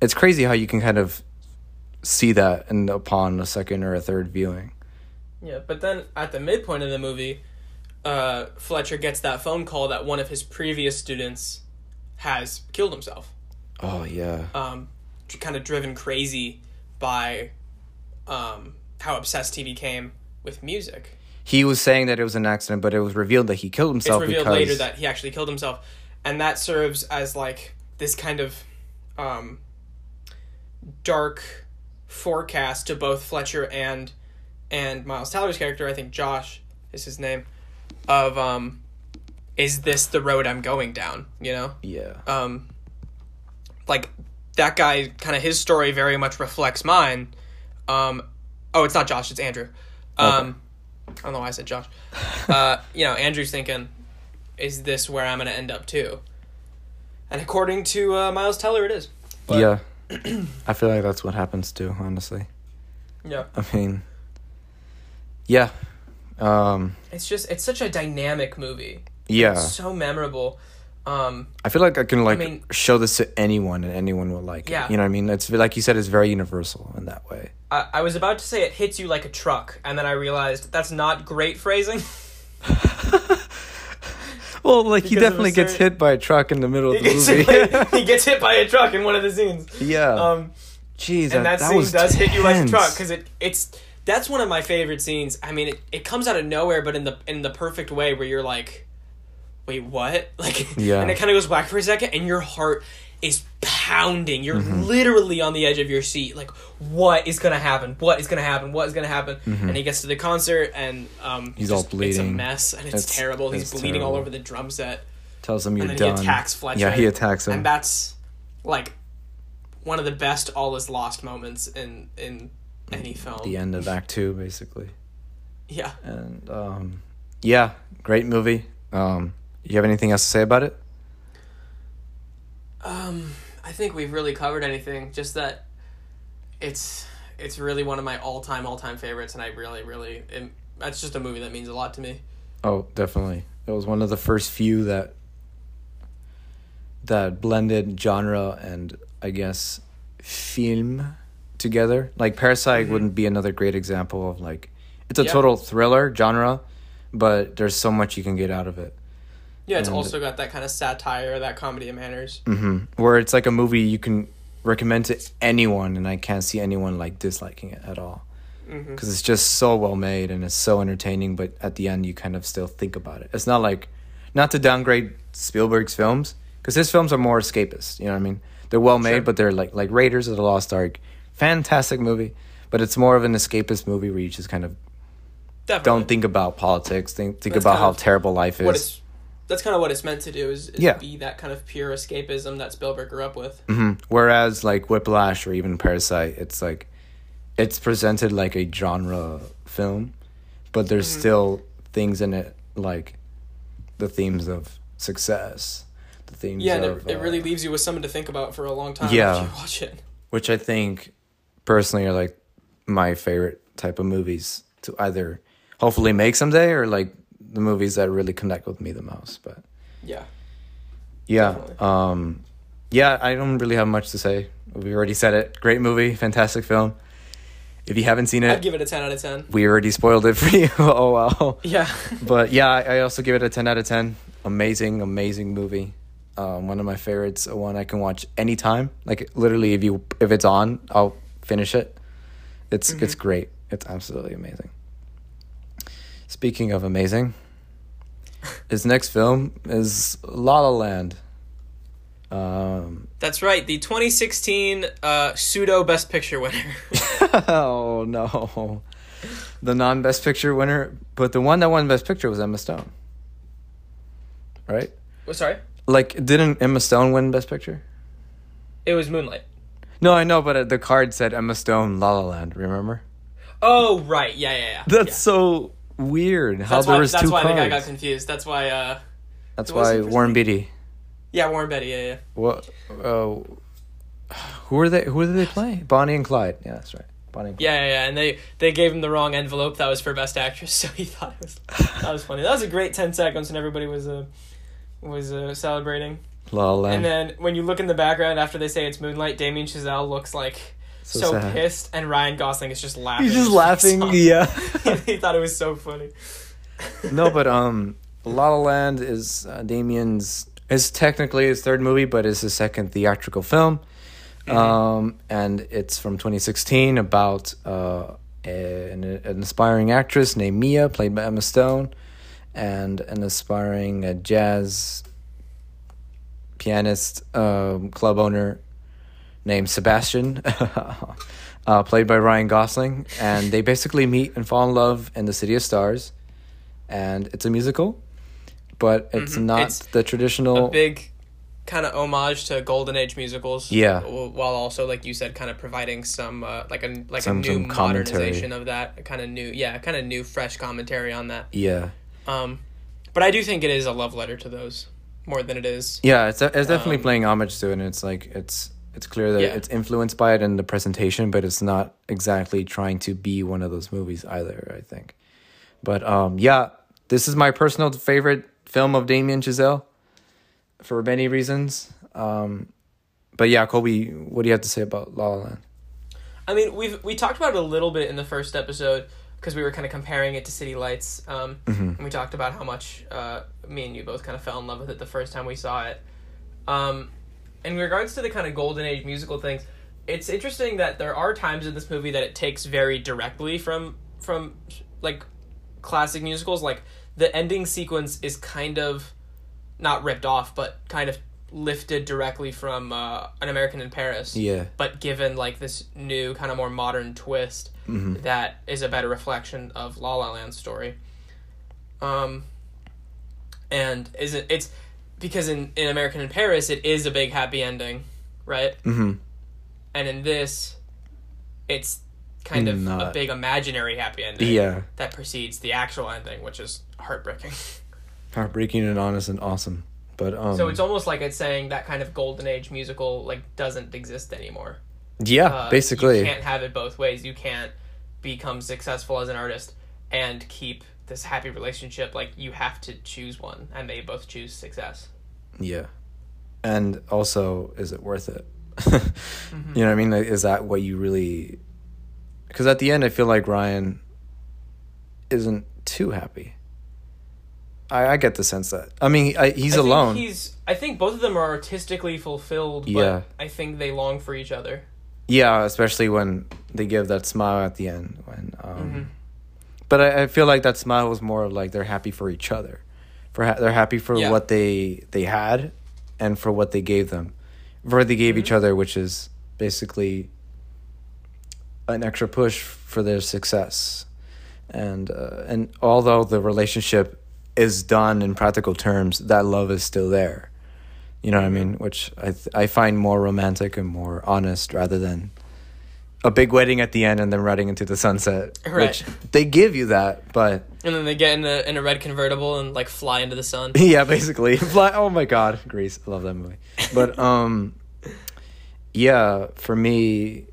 it's crazy how you can kind of see that in upon a second or a third viewing. Yeah, but then at the midpoint of the movie, Fletcher gets that phone call that one of his previous students has killed himself. Oh, yeah. Kind of driven crazy by how obsessed he became with music. He was saying that it was an accident, but it was revealed that he killed himself. It's revealed later that he actually killed himself. And that serves as, like, this kind of dark forecast to both Fletcher and Miles Teller's character, I think Josh is his name, of, is this the road I'm going down, you know? Yeah. Like, that guy, kind of his story very much reflects mine. Oh, it's not Josh, it's Andrew. Okay. I don't know why I said Josh. You know, Andrew's thinking, is this where I'm going to end up too? And according to Miles Teller, it is. But, yeah. I feel like that's what happens too, honestly. Yeah. I mean, yeah. It's just, it's such a dynamic movie. Yeah. It's so memorable. I feel like I can, like, I mean, show this to anyone and anyone will like it. You know what I mean? It's like you said, it's very universal in that way. I was about to say it hits you like a truck, and then I realized that's not great phrasing. Well, like, because he definitely gets hit by a truck in the middle of the movie. He gets hit by a truck in one of the scenes. Yeah. Jeez, and that scene does hit you like a truck, because that's one of my favorite scenes. I mean, it comes out of nowhere, but in the perfect way where you're like, wait, what? Like, yeah. And it kind of goes whack for a second, and your heart is pounding. You're literally on the edge of your seat. Like, what is going to happen? What is going to happen? What is going to happen? Mm-hmm. And he gets to the concert, and he's all bleeding. It's a mess, and it's terrible. He's bleeding all over the drum set. Tells him you're done. And then he attacks Fletcher. Yeah, he attacks him. And that's, like, one of the best all is lost moments in any film. The end of Act 2, basically. Yeah. And, yeah, great movie. You have anything else to say about it? I think we've really covered anything. Just that it's really one of my all-time favorites, and I really that's just a movie that means a lot to me. Oh, definitely. It was one of the first few that blended genre and, I guess, film together. Like, Parasite wouldn't be another great example of, like, it's a total thriller genre, but there's so much you can get out of it. Yeah, it's also got that kind of satire, that comedy of manners. Mm-hmm. Where it's like a movie you can recommend to anyone, and I can't see anyone, like, disliking it at all. Because it's just so well made, and it's so entertaining, but at the end you kind of still think about it. It's not like, not to downgrade Spielberg's films, because his films are more escapist, you know what I mean? They're well made, but they're like Raiders of the Lost Ark. Fantastic movie, but it's more of an escapist movie where you just kind of don't think about politics, think about how terrible life is. That's kind of what it's meant to do, is be that kind of pure escapism that Spielberg grew up with. Mm-hmm. Whereas, like, Whiplash or even Parasite, it's, like, it's presented like a genre film, but there's still things in it, like the themes of success, the themes of... it really leaves you with something to think about for a long time if you watch it. Which I think, personally, are, like, my favorite type of movies to either hopefully make someday or, like, the movies that really connect with me the most. But I don't really have much to say. We already said it. Great movie, fantastic film. If you haven't seen it, I'd give it a 10 out of 10. We already spoiled it for you. Oh wow. Yeah. But yeah, I also give it a 10 out of 10. Amazing movie. One of my favorites, one I can watch anytime. Like, literally, if it's on, I'll finish it. It's great. It's absolutely amazing. Speaking of amazing, his next film is La La Land. That's right, the 2016 pseudo Best Picture winner. Oh no, the non-Best Picture winner, but the one that won Best Picture was Emma Stone, right? Well, sorry. Like, didn't Emma Stone win Best Picture? It was Moonlight. No, I know, but the card said Emma Stone, La La Land. Remember? Oh right, yeah. That's so weird. How there was two cards. That's why I think I got confused. That's why. That's why Warren Beatty. Yeah, Warren Beatty. Yeah. What? Who did they play? Bonnie and Clyde. Yeah, that's right. Bonnie and Clyde. Yeah. And they gave him the wrong envelope. That was for Best Actress, so he thought that was funny. That was a great 10 seconds, and everybody was celebrating. La La Land. And then when you look in the background after they say it's Moonlight, Damien Chazelle looks like so pissed, and Ryan Gosling is just laughing. He's just laughing. Yeah. He thought it was so funny. No, but La La Land is Damien's. It's technically his third movie, but it's his second theatrical film. Mm-hmm. And it's from 2016 about an aspiring actress named Mia, played by Emma Stone, and an aspiring jazz pianist, club owner named Sebastian, played by Ryan Gosling. And they basically meet and fall in love in the City of Stars. And it's a musical, but it's mm-hmm. not the traditional... A big kind of homage to Golden Age musicals. Yeah. While also, like you said, kind of providing some, new modernization of that. Kind of new, fresh commentary on that. Yeah. But I do think it is a love letter to those more than it is... Yeah, it's definitely playing homage to it, and it's clear that it's influenced by it in the presentation, but it's not exactly trying to be one of those movies either, I think. But this is my personal favorite film of Damien Chazelle for many reasons. But yeah, Kobe, what do you have to say about La La Land? I mean, we talked about it a little bit in the first episode because we were kind of comparing it to City Lights. Mm-hmm. And we talked about how much me and you both kind of fell in love with it the first time we saw it. In regards to the kind of Golden Age musical things, it's interesting that there are times in this movie that it takes very directly from like... classic musicals. Like the ending sequence is kind of not ripped off, but kind of lifted directly from An American in Paris, but given like this new kind of more modern twist mm-hmm. that is a better reflection of La La Land's story. And it's because in American in Paris it is a big happy ending, right? Mm-hmm. And in this it's kind of a big imaginary happy ending that precedes the actual ending, which is heartbreaking. Heartbreaking and honest and awesome. But so it's almost like it's saying that kind of Golden Age musical like doesn't exist anymore. Yeah, basically. You can't have it both ways. You can't become successful as an artist and keep this happy relationship. Like you have to choose one, and they both choose success. Yeah. And also, is it worth it? Mm-hmm. You know what I mean? Is that what you really... Because at the end, I feel like Ryan isn't too happy. I get the sense that... I mean, he's alone. I think both of them are artistically fulfilled, but I think they long for each other. Yeah, especially when they give that smile at the end. When, mm-hmm. But I feel like that smile was more like they're happy for each other. They're happy for what they had and for what they gave them. For what they gave mm-hmm. each other, which is basically... an extra push for their success. And although the relationship is done in practical terms, that love is still there. You know what I mean? Which I find more romantic and more honest rather than a big wedding at the end and then riding into the sunset. Right. Which they give you that, but... And then they get in a red convertible and, like, fly into the sun. Yeah, basically. Fly. Oh, my God. Grease. I love that movie. But, yeah, for me...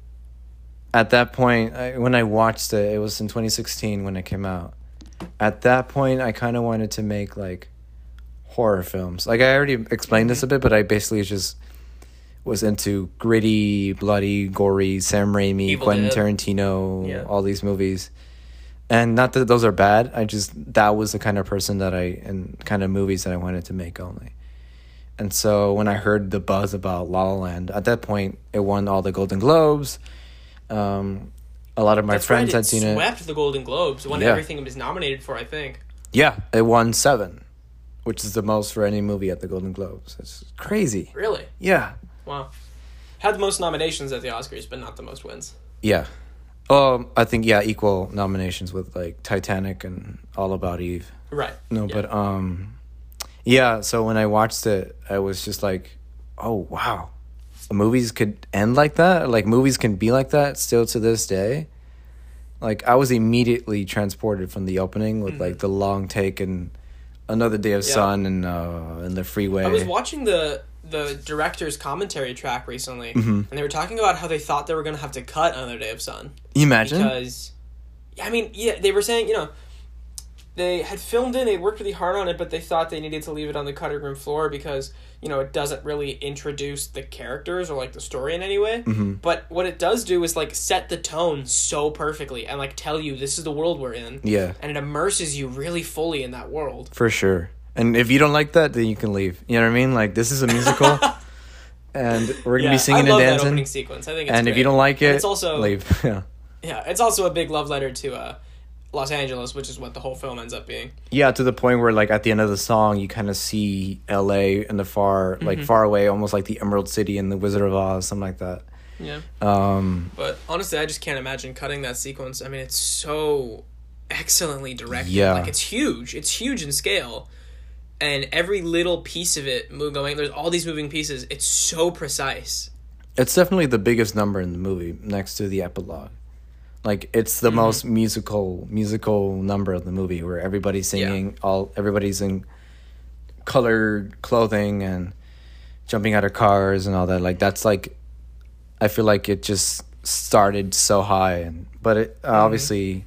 At that point, when I watched it was in 2016 when it came out. At that point, I kind of wanted to make, like, horror films. Like, I already explained this a bit, but I basically just was into gritty, bloody, gory, Sam Raimi, Evil Quentin Dead. Tarantino, all these movies. And not that those are bad. That was the kind of person and kind of movies that I wanted to make only. And so when I heard the buzz about La La Land, at that point, it won all the Golden Globes. A lot of my friends had seen it. It swept the Golden Globes, won everything it was nominated for, I think. Yeah, it won 7, which is the most for any movie at the Golden Globes. It's crazy. Really? Yeah. Wow. Had the most nominations at the Oscars, but not the most wins. Yeah. I think, equal nominations with, like, Titanic and All About Eve. Right. No, but, so when I watched it, I was just like, oh, wow. Movies could end like that, like movies can be like that still to this day. Like I was immediately transported from the opening with mm-hmm. like the long take and Another Day of Sun and the freeway. I was watching the the director's commentary track recently, and they were talking about how they thought they were going to have to cut Another Day of Sun. You imagine? Because, I mean, they were saying, you know, they had filmed it, they worked really hard on it, but they thought they needed to leave it on the cutting room floor because, you know, it doesn't really introduce the characters or, like, the story in any way. But what it does do is, like, set the tone so perfectly and, like, tell you this is the world we're in. Yeah. And it immerses you really fully in that world. For sure. And if you don't like that, then you can leave. You know what I mean? Like, this is a musical, and we're going to be singing and dancing. I love that opening sequence. I think it's great. If you don't like it, it's also, leave. Yeah, it's also a big love letter to Los Angeles, which is what the whole film ends up being. Yeah, to the point where, like, at the end of the song, you kind of see L.A. in the far, like, far away, almost like the Emerald City in The Wizard of Oz, something like that. Yeah. But honestly, I just can't imagine cutting that sequence. I mean, it's so excellently directed. Yeah. Like, it's huge. It's huge in scale. And every little piece of it going, there's all these moving pieces. It's so precise. It's definitely the biggest number in the movie, next to the epilogue. Like, it's the most musical number of the movie, where everybody's singing, everybody's in colored clothing and jumping out of cars and all that. Like, that's like, I feel like it just started so high, but it obviously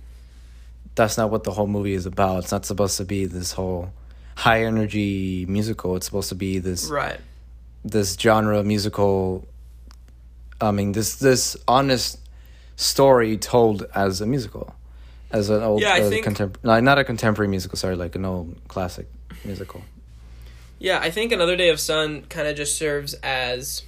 that's not what the whole movie is about. It's not supposed to be this whole high energy musical. It's supposed to be this this genre musical. I mean, this honest story told as a musical, as an old not a contemporary musical, sorry, like an old classic musical. Yeah, I think Another Day of Sun kind of just serves as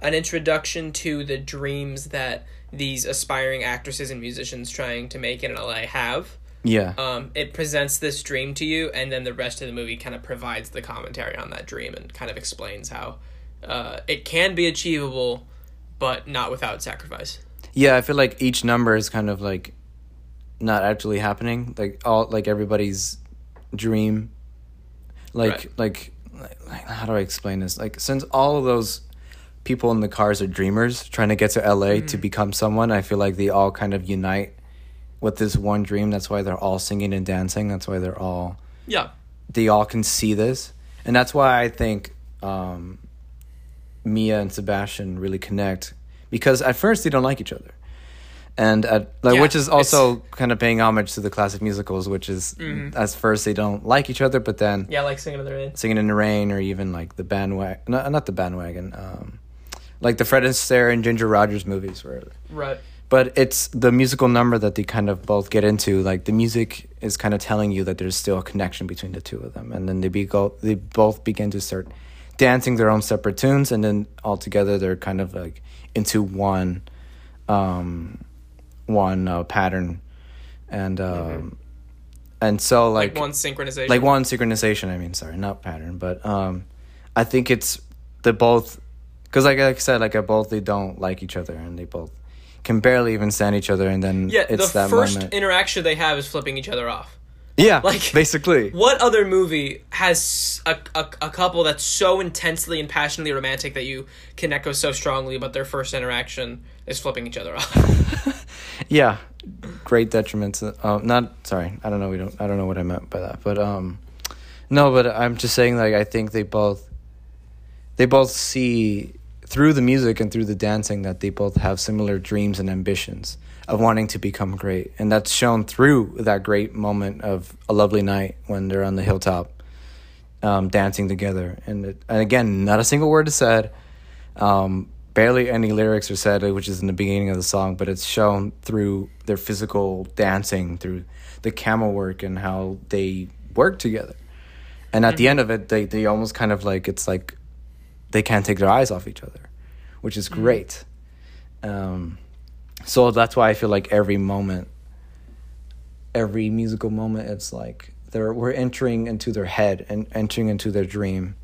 an introduction to the dreams that these aspiring actresses and musicians trying to make it in LA have. Yeah. It presents this dream to you, and then the rest of the movie kind of provides the commentary on that dream and kind of explains how it can be achievable, but not without sacrifice. Yeah, I feel like each number is kind of like not actually happening, like all like everybody's dream. Like how do I explain this? Like, since all of those people in the cars are dreamers trying to get to LA to become someone, I feel like they all kind of unite with this one dream. That's why they're all singing and dancing. That's why they're all... Yeah. They all can see this. And that's why I think Mia and Sebastian really connect. Because at first, they don't like each other. And which is also kind of paying homage to the classic musicals, which is, at first, they don't like each other, but then... Yeah, like Singing in the Rain. Singing in the Rain, or even like the bandwagon... No, not the bandwagon. Like the Fred Astaire and Ginger Rogers movies. Where, but it's the musical number that they kind of both get into. Like, the music is kind of telling you that there's still a connection between the two of them. And then they both begin to start dancing their own separate tunes. And then all together, they're kind of like into one pattern. And and so like one synchronization. Like one synchronization, I mean, sorry, not pattern. But I think it's the both, because like I said, like both they don't like each other, and they both can barely even stand each other, and then it's that moment. Yeah, the first interaction they have is flipping each other off. Yeah, like, basically. What other movie has a couple that's so intensely and passionately romantic that you can echo so strongly, but their first interaction is flipping each other off? Yeah, great detriment to... I don't know what I meant by that, but no, but I'm just saying, like, I think they both see, through the music and through the dancing, that they both have similar dreams and ambitions of wanting to become great. And that's shown through that great moment of A Lovely Night when they're on the hilltop dancing together. And again, not a single word is said. Barely any lyrics are said, which is in the beginning of the song, but it's shown through their physical dancing, through the camera work and how they work together. And at the end of it, they almost kind of like, it's like, they can't take their eyes off each other, which is great. So that's why I feel like every moment, every musical moment, it's like we're entering into their head and entering into their dream,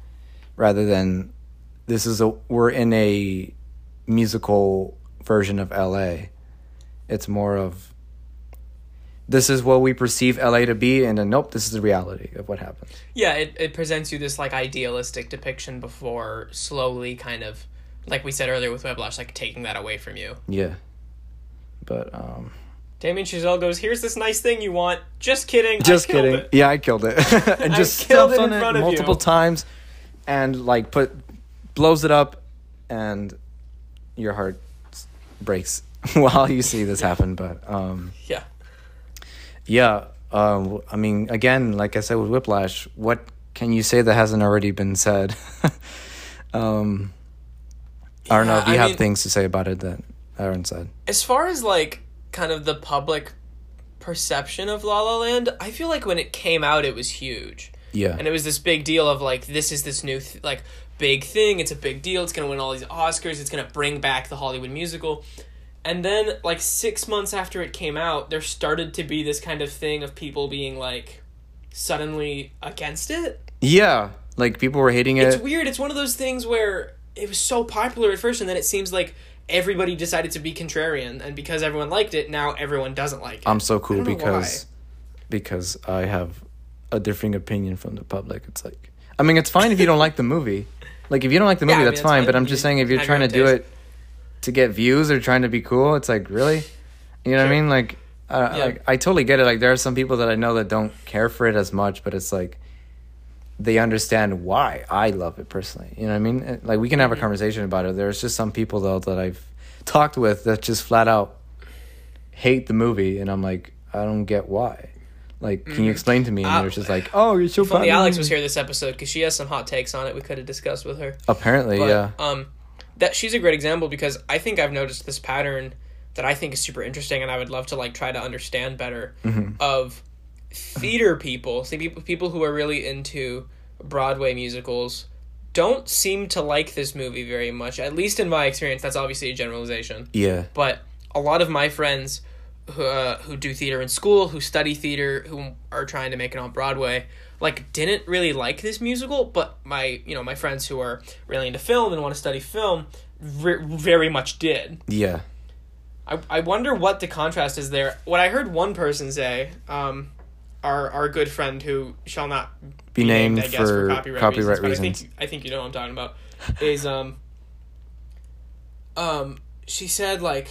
rather than we're in a musical version of LA. It's more of, this is what we perceive LA to be, and then nope, this is the reality of what happens. Yeah, it presents you this like idealistic depiction before slowly kind of, like we said earlier with Whiplash, like taking that away from you. Yeah. But Damien Chazelle goes, "Here's this nice thing you want. Just kidding. I killed it." Yeah, I killed it. And just stepped on it multiple times. and like blows it up, and your heart breaks while you see this happen. But I mean, again, like I said with Whiplash, what can you say that hasn't already been said? I don't know if you have things to say about it that aren't said. As far as like kind of the public perception of La La Land, I feel like when it came out, it was huge. Yeah. And it was this big deal of like, this is this new big thing. It's a big deal. It's going to win all these Oscars. It's going to bring back the Hollywood musical. And then like 6 months after it came out, there started to be this kind of thing of people being like suddenly against it. Yeah. Like people were hating it. It's weird. It's one of those things where it was so popular at first, and then it seems like everybody decided to be contrarian, and because everyone liked it, now everyone doesn't like it. I'm so cool because I have a differing opinion from the public. It's like, I mean, it's fine if you don't like the movie. Like, if you don't like the movie, that's fine. But I'm just saying, if you're trying to do it to get views or trying to be cool, it's like, really? You know what I mean? Like, I totally get it. Like, there are some people that I know that don't care for it as much, but it's like, they understand why I love it personally. You know what I mean? Like, we can have a conversation about it. There's just some people, though, that I've talked with that just flat out hate the movie, and I'm like, I don't get why. Like, can you explain to me? And they're just like, oh, you're so funny. Alex was here this episode because she has some hot takes on it we could have discussed with her. Apparently, but, yeah. That she's a great example because I think I've noticed this pattern that I think is super interesting, and I would love to, like, try to understand better of theater people, people who are really into Broadway musicals don't seem to like this movie very much, at least in my experience. That's obviously a generalization. Yeah. But a lot of my friends who do theater in school, who study theater, who are trying to make it on Broadway, like, didn't really like this musical, but my friends who are really into film and want to study film very much did. Yeah. I wonder what the contrast is there. What I heard one person say, our good friend who shall not be named, I guess, for copyright reasons. I think you know what I'm talking about. Is she said, like,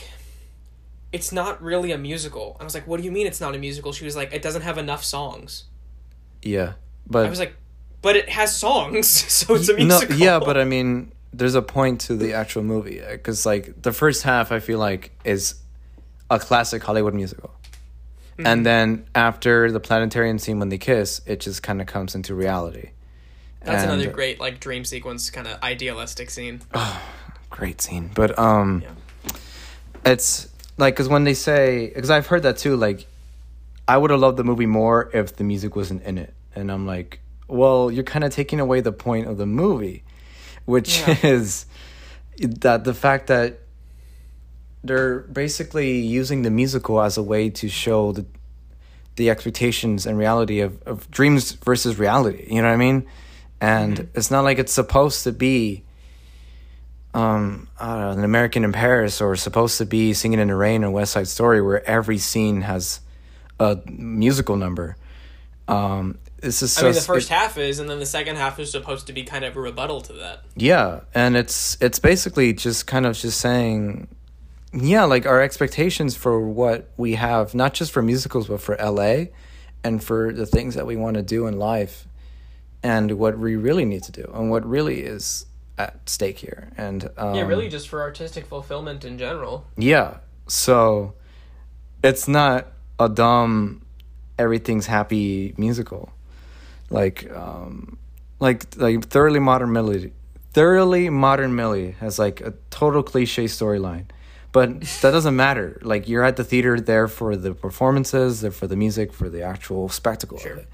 it's not really a musical. I was like, what do you mean it's not a musical? She was like, it doesn't have enough songs. Yeah, but I was like, but it has songs, so it's a musical. No, yeah, but I mean, there's a point to the actual movie because like the first half, I feel like, is a classic Hollywood musical. And then after the planetarium scene when they kiss, it just kind of comes into reality. That's another great like dream sequence, kind of idealistic scene. Oh, great scene. But it's like, because when they say, because I've heard that too, like, I would have loved the movie more if the music wasn't in it. And I'm like, well, you're kind of taking away the point of the movie, which is that the fact that they're basically using the musical as a way to show the expectations and reality of dreams versus reality. You know what I mean? And it's not like it's supposed to be An American in Paris, or supposed to be Singing in the Rain or West Side Story, where every scene has a musical number. The first half is, and then the second half is supposed to be kind of a rebuttal to that. Yeah, and it's basically just kind of just saying, yeah, like our expectations for what we have, not just for musicals, but for LA and for the things that we want to do in life and what we really need to do and what really is at stake here. And really just for artistic fulfillment in general. Yeah. So it's not a dumb, everything's happy musical. Like Thoroughly Modern Millie has like a total cliche storyline. But that doesn't matter. Like, you're at the theater there for the performances, for the music, for the actual spectacle of it.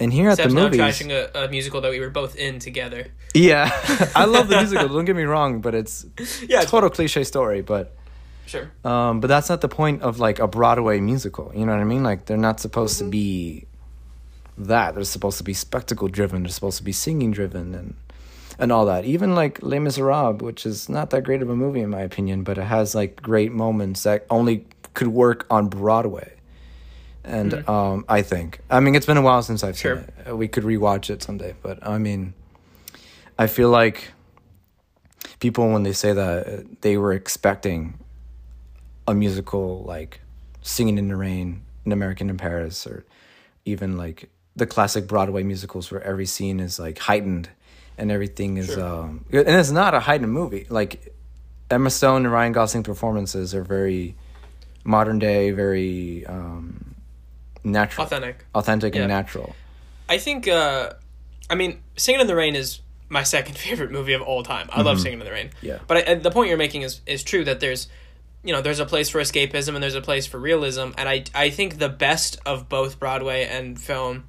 And here at the movies, I'm trashing a musical that we were both in together. Yeah, I love the musical. Don't get me wrong, but it's total cliche story. But but that's not the point of like a Broadway musical. You know what I mean? Like, they're not supposed to be that. They're supposed to be spectacle driven. They're supposed to be singing driven and all that. Even like Les Miserables, which is not that great of a movie in my opinion, but it has like great moments that only could work on Broadway. And I think, I mean, it's been a while since I've seen it. We could rewatch it someday, but I mean, I feel like people, when they say that, they were expecting a musical like Singing in the Rain, An American in Paris, or even like the classic Broadway musicals where every scene is like heightened and everything is and it's not a heightened movie. Like Emma Stone and Ryan Gosling's performances are very modern day, very natural, authentic and natural. I think I mean, Singing in the Rain is my second favorite movie of all time. I love Singing in the Rain. Yeah. But the point you're making is true, that there's, you know, there's a place for escapism and there's a place for realism, and I think the best of both Broadway and film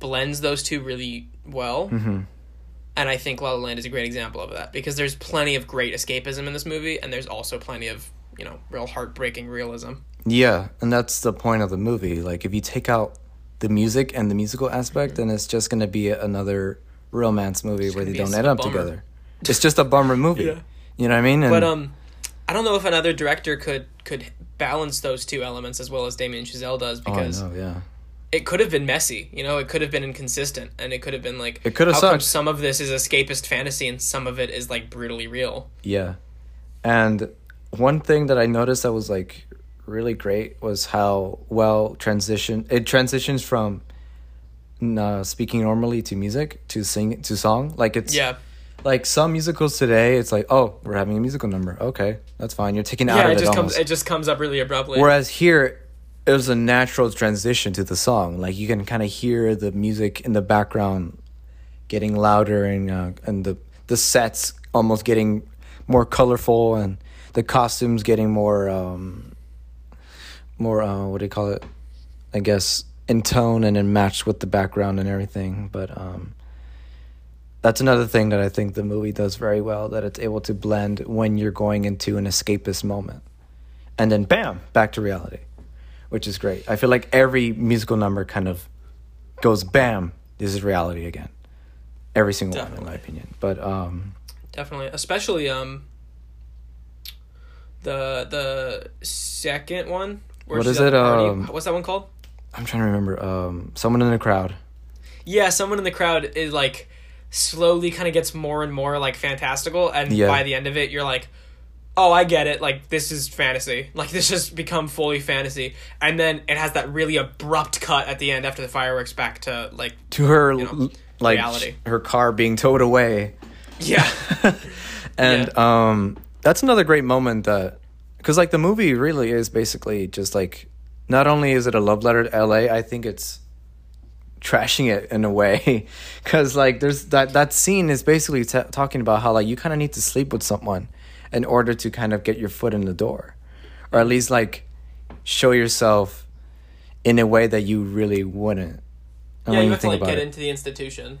blends those two really well. And I think La La Land is a great example of that, because there's plenty of great escapism in this movie, and there's also plenty of, you know, real heartbreaking realism. Yeah, and that's the point of the movie. Like, if you take out the music and the musical aspect, then it's just going to be another romance movie where they don't end up together. It's just a bummer movie. You know what I mean? And, but I don't know if another director could balance those two elements as well as Damien Chazelle does, because it could have been messy, you know, it could have been inconsistent, and it could have been like, it could have sucked. Some of this is escapist fantasy and some of it is like brutally real. Yeah. And one thing that I noticed that was like really great was how well it transitions from speaking normally to music to sing to song. Like it's like some musicals today, it's like, oh, we're having a musical number. Okay, that's fine. You're taking out of it. It just comes up really abruptly. Whereas here, it was a natural transition to the song. Like you can kind of hear the music in the background getting louder, and the sets almost getting more colorful, and the costumes getting more what do you call it? I guess in tone and in match with the background and everything. But that's another thing that I think the movie does very well, that it's able to blend when you're going into an escapist moment and then bam, back to reality, which is great. I feel like every musical number kind of goes bam, this is reality again. Every single one, in my opinion. But definitely, especially the second one. What is it? What's that one called? I'm trying to remember. Someone in the Crowd. Yeah, Someone in the Crowd is like slowly kind of gets more and more like fantastical, and by the end of it you're like, oh, I get it, like this is fantasy, like this just become fully fantasy. And then it has that really abrupt cut at the end after the fireworks back to like to her, you know, like reality. Her car being towed away. And that's another great moment, that because like the movie really is basically just like, not only is it a love letter to LA, I think it's trashing it in a way, because like there's that scene is basically talking about how like you kind of need to sleep with someone in order to kind of get your foot in the door, or at least like show yourself in a way that you really wouldn't. And you have to like get into the institution.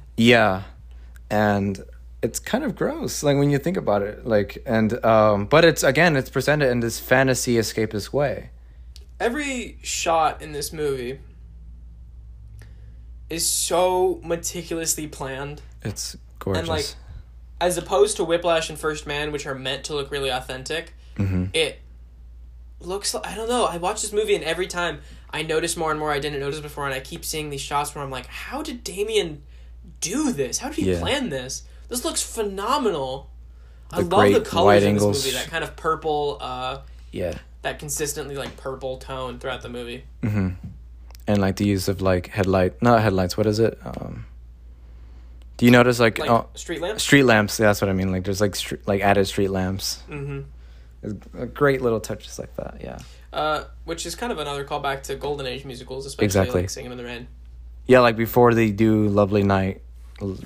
And it's kind of gross, like when you think about it, like, and but it's, again, it's presented in this fantasy escapist way. Every shot in this movie is so meticulously planned. It's gorgeous. And like, as opposed to Whiplash and First Man, which are meant to look really authentic, it looks like, I don't know, I watch this movie and every time I notice more and more I didn't notice before, and I keep seeing these shots where I'm like, how did Damien do this? How did he plan this? This looks phenomenal. I love the colors in this movie, that kind of purple, that consistently like purple tone throughout the movie. And like the use of like not headlights. What is it? Do you notice like street lamps? Street lamps. Yeah, that's what I mean. Like there's like added street lamps. Great little touches like that. Yeah. Which is kind of another callback to Golden Age musicals, especially like Singing in the Rain. Yeah, like before they do Lovely Night,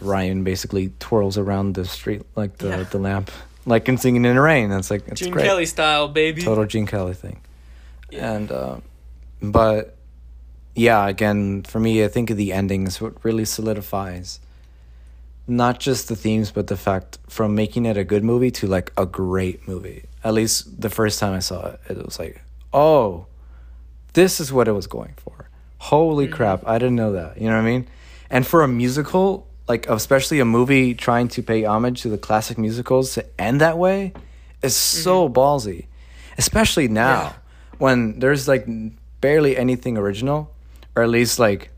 Ryan basically twirls around the street like the lamp, like in Singing in the Rain. That's like it's Gene Kelly style, baby. Total Gene Kelly thing. Yeah. And, but. Yeah, again, for me, I think the ending is what really solidifies not just the themes, but the fact from making it a good movie to, like, a great movie. At least the first time I saw it, it was like, oh, this is what it was going for. Holy crap, I didn't know that. You know what I mean? And for a musical, like, especially a movie trying to pay homage to the classic musicals to end that way is so ballsy. Especially now when there's, like, barely anything original. Or at least, like,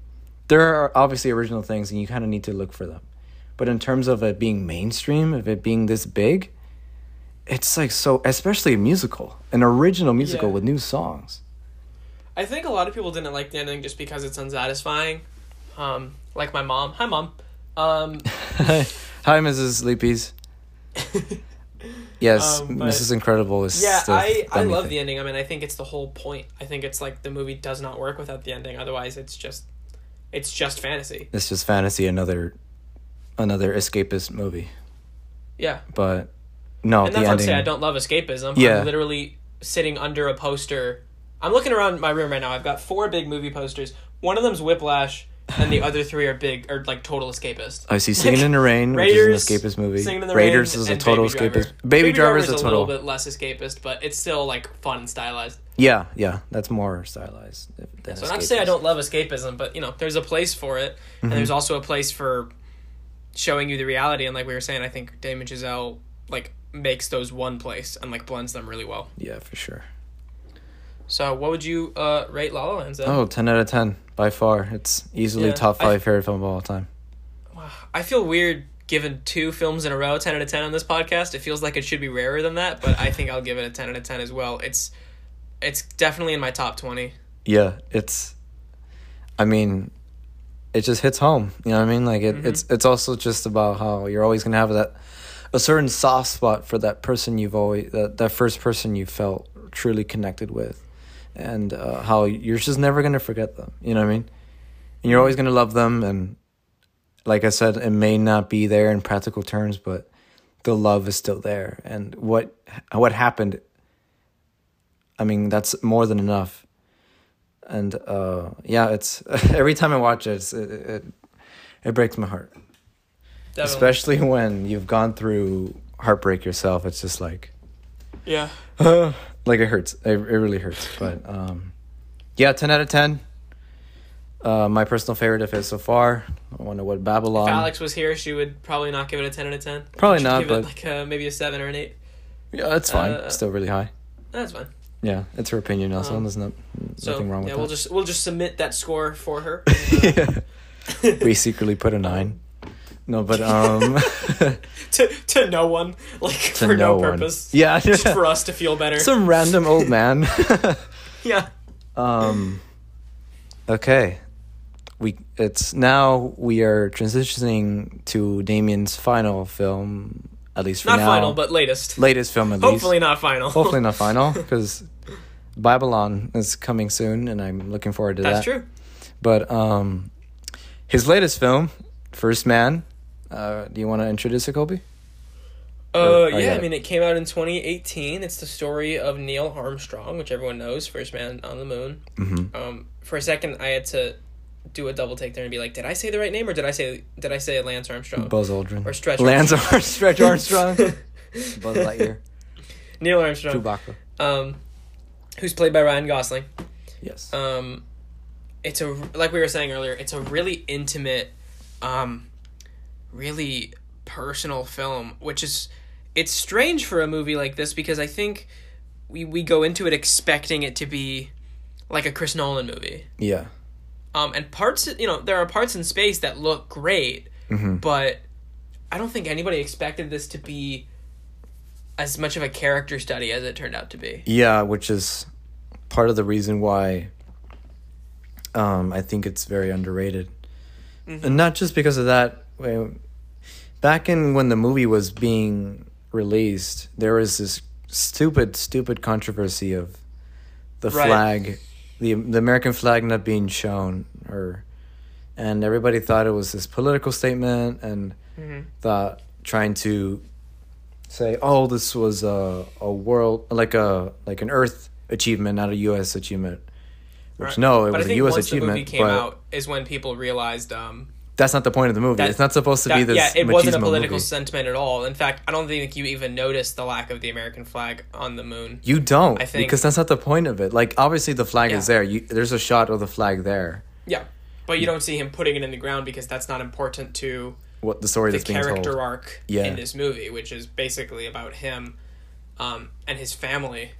there are obviously original things, and you kind of need to look for them. But in terms of it being mainstream, of it being this big, it's, like, so... Especially a musical. An original musical with new songs. I think a lot of people didn't like the ending just because it's unsatisfying. Like my mom. Hi, Mom. Hi, Mrs. Sleepies. Yes, Mrs. Incredible is. Yeah, I love the ending. I mean, I think it's the whole point. I think it's like the movie does not work without the ending. Otherwise, it's just fantasy. It's just fantasy. Another escapist movie. Yeah. But no, and that's what I say. I don't love escapism. Yeah. I'm literally sitting under a poster. I'm looking around my room right now. I've got 4 big movie posters. One of them's Whiplash, and the other 3 are like total escapist. I see Singing in the Rain, Raiders, which is an escapist movie. Raiders is a total escapist. Baby Driver is a total. Little bit less escapist, but it's still like fun and stylized. Yeah, that's more stylized. Than so not to say I don't love escapism, but you know, there's a place for it, and there's also a place for showing you the reality. And like we were saying, I think Damien Chazelle like makes those one place and like blends them really well. Yeah, for sure. So what would you rate La La Land? 10 out of 10 by far. It's easily top 5 favorite film of all time. I feel weird giving 2 films in a row 10 out of 10 on this podcast. It feels like it should be rarer than that, but I think I'll give it a 10 out of 10 as well. It's definitely in my top 20. Yeah, it just hits home. You know what I mean? Like it's also just about how you're always gonna have a certain soft spot for that person you've always that first person you felt truly connected with. And how you're just never going to forget them, you know what I mean? And you're always going to love them, and like I said, it may not be there in practical terms, but the love is still there. And what happened, I mean, that's more than enough. And it's every time I watch it, it breaks my heart. Definitely. Especially when you've gone through heartbreak yourself, it's just like... Yeah. Like it hurts. It really hurts. But 10 out of 10. My personal favorite of his so far. I wonder what Babylon. If Alex was here, she would probably not give it a 10 out of 10. Probably not. Give it like maybe a 7 or an 8. Yeah, that's fine. Still really high. That's fine. Yeah, it's her opinion also. There's nothing wrong with that. Yeah, we'll just submit that score for her. We secretly put a 9. No, but to no one, like for no purpose. One. Yeah, just for us to feel better. Some random old man. Yeah. Okay, we are transitioning to Damien's final film, at least for now. Not final, but latest. Latest film, at least. Hopefully not final. Hopefully not final, because Babylon is coming soon, and I'm looking forward to that. That's true. But his latest film, First Man. Do you want to introduce it, Kobe? It came out in 2018. It's the story of Neil Armstrong, which everyone knows, first man on the moon. For a second, I had to do a double take there and be like, did I say the right name, or did I say Lance Armstrong? Buzz Aldrin. Or Stretch Armstrong. Lance Stretch Armstrong. Buzz Lightyear. Neil Armstrong. Chewbacca. Who's played by Ryan Gosling. Yes. It's a, like we were saying earlier, it's a really intimate, really personal film, which is, it's strange for a movie like this, because I think we go into it expecting it to be like a Chris Nolan movie. Yeah. And parts, there are parts in space that look great, but I don't think anybody expected this to be as much of a character study as it turned out to be. Yeah, which is part of the reason why I think it's very underrated. And not just because of that. Back in when the movie was being released, there was this stupid controversy of the flag, the American flag not being shown, and everybody thought it was this political statement, and thought trying to say, oh, this was a world like an Earth achievement, not a U.S. achievement. Which, no, it was a U.S. achievement. The movie came out is when people realized... that's not the point of the movie. It's not supposed to be this machismo movie. Yeah, it wasn't a political sentiment at all. In fact, I don't think you even noticed the lack of the American flag on the moon. You don't, I think, because that's not the point of it. Like, obviously, the flag is there. There's a shot of the flag there. Yeah, but you don't see him putting it in the ground, because that's not important to what the story that's being told. The character arc in this movie, which is basically about him and his family.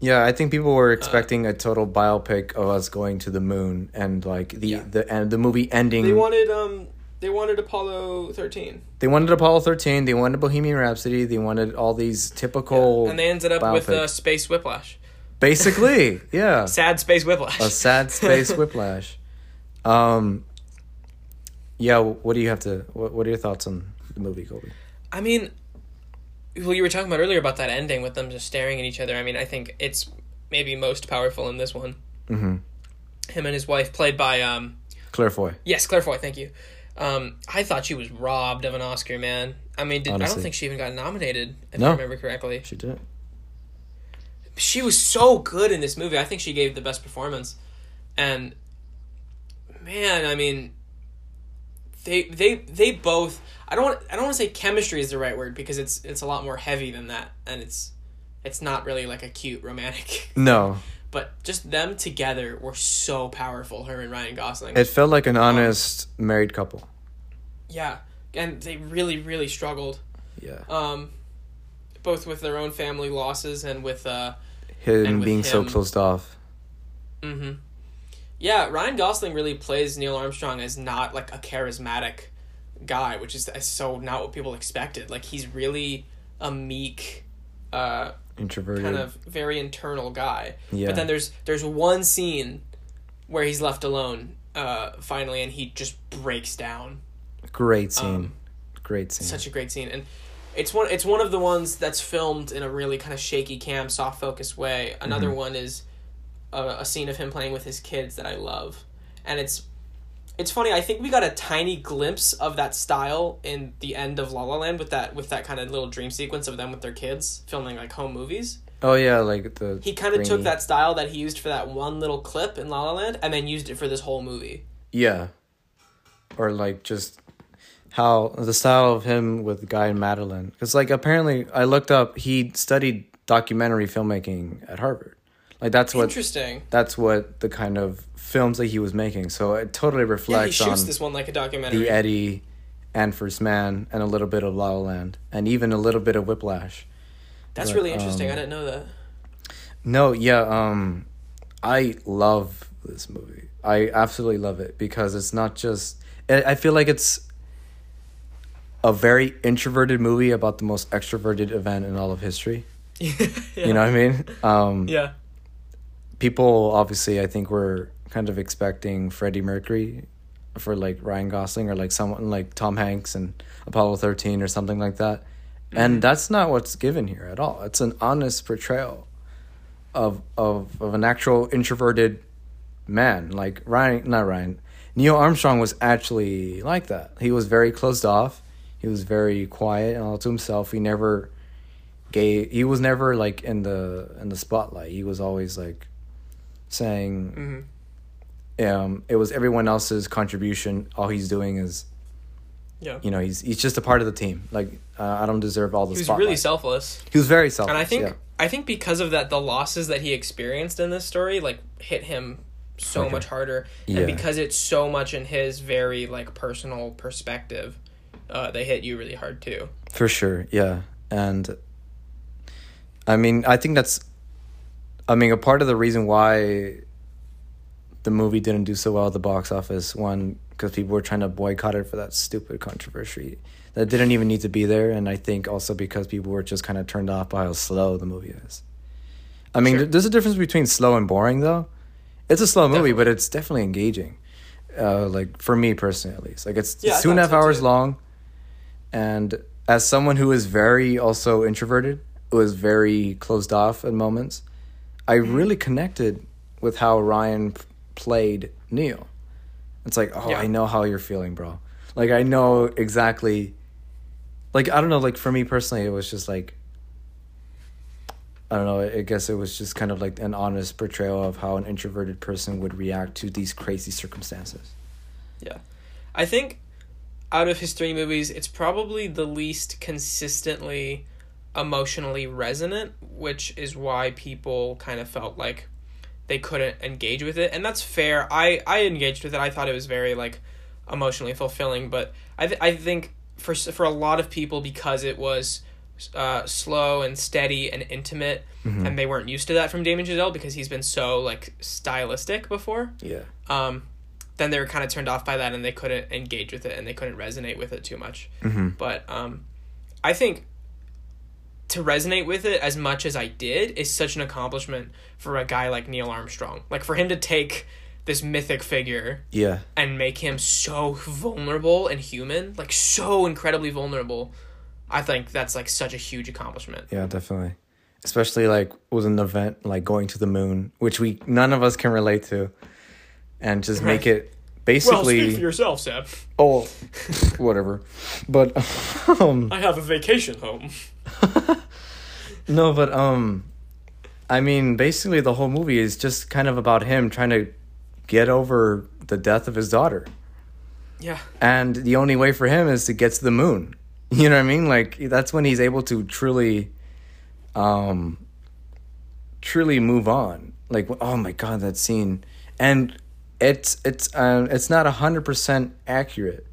Yeah, I think people were expecting a total biopic of us going to the moon, and like the movie ending. They wanted Apollo 13. They wanted Apollo 13. They wanted Bohemian Rhapsody. They wanted all these typical. Yeah. And they ended up with Space Whiplash. Basically, yeah. Sad Space Whiplash. A sad Space Whiplash. Yeah, what are your thoughts on the movie, Colby? I mean, well, you were talking about earlier about that ending with them just staring at each other. I mean, I think it's maybe most powerful in this one. Mm-hmm. Him and his wife, played by... Claire Foy. Yes, Claire Foy, thank you. I thought she was robbed of an Oscar, man. I mean, I don't think she even got nominated, if I remember correctly. She didn't. She was so good in this movie. I think she gave the best performance. And, man, I mean... They both. I don't want to say chemistry is the right word, because it's a lot more heavy than that, and it's not really like a cute romantic. No. But just them together were so powerful. Her and Ryan Gosling. It felt like an honest married couple. Yeah, and they really, really struggled. Yeah. Both with their own family losses and with him being so closed off. Mm-hmm. Yeah, Ryan Gosling really plays Neil Armstrong as not, like, a charismatic guy, which is so not what people expected. Like, he's really a meek, introverted, kind of very internal guy. Yeah. But then there's one scene where he's left alone, finally, and he just breaks down. Great scene. Such a great scene. And it's one of the ones that's filmed in a really kind of shaky cam, soft focus way. Another mm-hmm. one is... a scene of him playing with his kids that I love, and it's funny. I think we got a tiny glimpse of that style in the end of La La Land with that kind of little dream sequence of them with their kids filming like home movies. Oh yeah, like the he kind of took that style that he used for that one little clip in La La Land and then used it for this whole movie. Yeah, or like just how the style of him with Guy and Madeline, because like apparently I looked up, he studied documentary filmmaking at Harvard. Like that's what the kind of films that he was making. So it totally reflects on... Yeah, he shoots this one like a documentary. The Eddy and First Man and a little bit of La La Land and even a little bit of Whiplash. That's really interesting. I didn't know that. No, yeah. I love this movie. I absolutely love it because it's not just... I feel like it's a very introverted movie about the most extroverted event in all of history. Yeah. You know what I mean? Yeah. People, obviously, I think were kind of expecting Freddie Mercury for, like, Ryan Gosling or, like, someone like Tom Hanks and Apollo 13 or something like that. Mm-hmm. And that's not what's given here at all. It's an honest portrayal of an actual introverted man. Like, Neil Armstrong was actually like that. He was very closed off. He was very quiet and all to himself. He was never, like, in the spotlight. He was always, like... saying mm-hmm. It was everyone else's contribution. All he's doing is he's just a part of the team. Like I don't deserve all the spotlight. He was really selfless. He was very selfless. And I think because of that, the losses that he experienced in this story like hit him so much harder. Yeah. And because it's so much in his very like personal perspective, they hit you really hard too. For sure, yeah. And I mean, I think a part of the reason why the movie didn't do so well at the box office, one, because people were trying to boycott it for that stupid controversy that didn't even need to be there, and I think also because people were just kind of turned off by how slow the movie is. I mean, there's a difference between slow and boring, though. It's a slow movie, but it's definitely engaging, like, for me personally, at least. Like, it's 2.5 hours long, and as someone who is very also introverted, who is very closed off at moments... I really connected with how Ryan played Neil. It's like, I know how you're feeling, bro. Like, I know exactly... Like, I don't know, like, for me personally, it was just like... I don't know, I guess it was just kind of like an honest portrayal of how an introverted person would react to these crazy circumstances. Yeah. I think out of his three movies, it's probably the least consistently... emotionally resonant, which is why people kind of felt like they couldn't engage with it, and that's fair. I engaged with it. I thought it was very like emotionally fulfilling, but I think for a lot of people, because it was slow and steady and intimate, mm-hmm. and they weren't used to that from Damien Chazelle because he's been so like stylistic before. Yeah. Then they were kind of turned off by that, and they couldn't engage with it, and they couldn't resonate with it too much. Mm-hmm. But I think. To resonate with it as much as I did is such an accomplishment for a guy like Neil Armstrong. Like, for him to take this mythic figure. Yeah. And make him so vulnerable and human, like so incredibly vulnerable. I think that's like such a huge accomplishment. Yeah, definitely. Especially like with an event like going to the moon, which we none of us can relate to, and just make it basically. Well, speak for yourself, Seb. Oh, whatever. But I have a vacation home. No, but I mean, basically the whole movie is just kind of about him trying to get over the death of his daughter. Yeah. And the only way for him is to get to the moon. You know what I mean? Like, that's when he's able to truly move on. Like, oh my God, that scene. And it's not 100% accurate.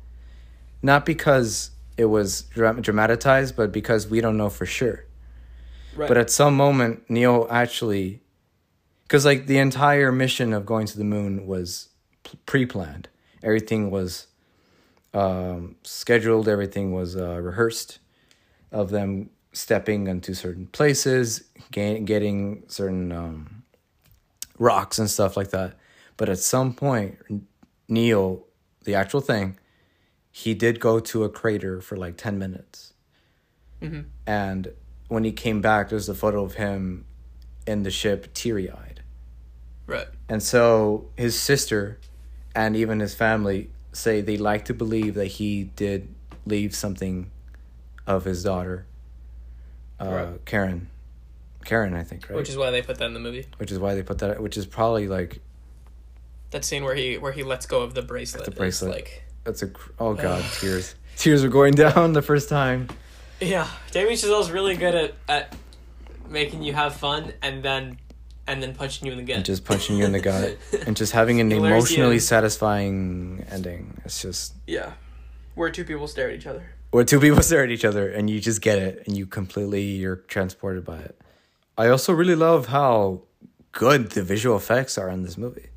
Not because it was dramatized, but because we don't know for sure. Right. But at some moment, Neo actually... Because, like, the entire mission of going to the moon was pre-planned. Everything was scheduled. Everything was rehearsed of them stepping into certain places, getting certain rocks and stuff like that. But at some point, Neo, the actual thing, he did go to a crater for, like, 10 minutes. Mm-hmm. And when he came back, there's a photo of him in the ship teary-eyed. Right. And so his sister and even his family say they like to believe that he did leave something of his daughter, right. Karen, I think, right? Which is why they put that in the movie. Which is probably like that scene where he lets go of the bracelet. The bracelet. Like, that's oh God, tears. Tears are going down the first time. Yeah, Damien Chazelle's really good at making you have fun and then punching you in the gut. And just punching you in the gut. And just having an emotionally satisfying ending. It's just... Yeah. Where two people stare at each other and you just get it and you're transported by it. I also really love how good the visual effects are in this movie.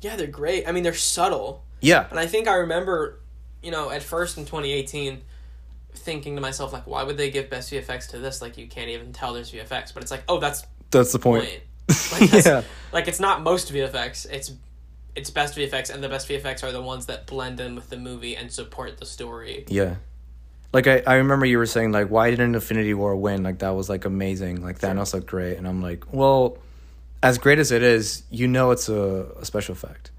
Yeah, they're great. I mean, they're subtle. Yeah. And I think I remember, you know, at first in 2018... thinking to myself, like, why would they give best VFX to this? Like, you can't even tell there's VFX, but it's like, oh, that's the point. Like, that's, yeah. Like, it's not most VFX, it's best VFX, and the best VFX are the ones that blend in with the movie and support the story. Yeah. Like, I remember you were saying, like, why didn't Infinity War win? Like, that was, like, amazing. Like, Thanos looked great. And I'm like, well, as great as it is, you know it's a special effect.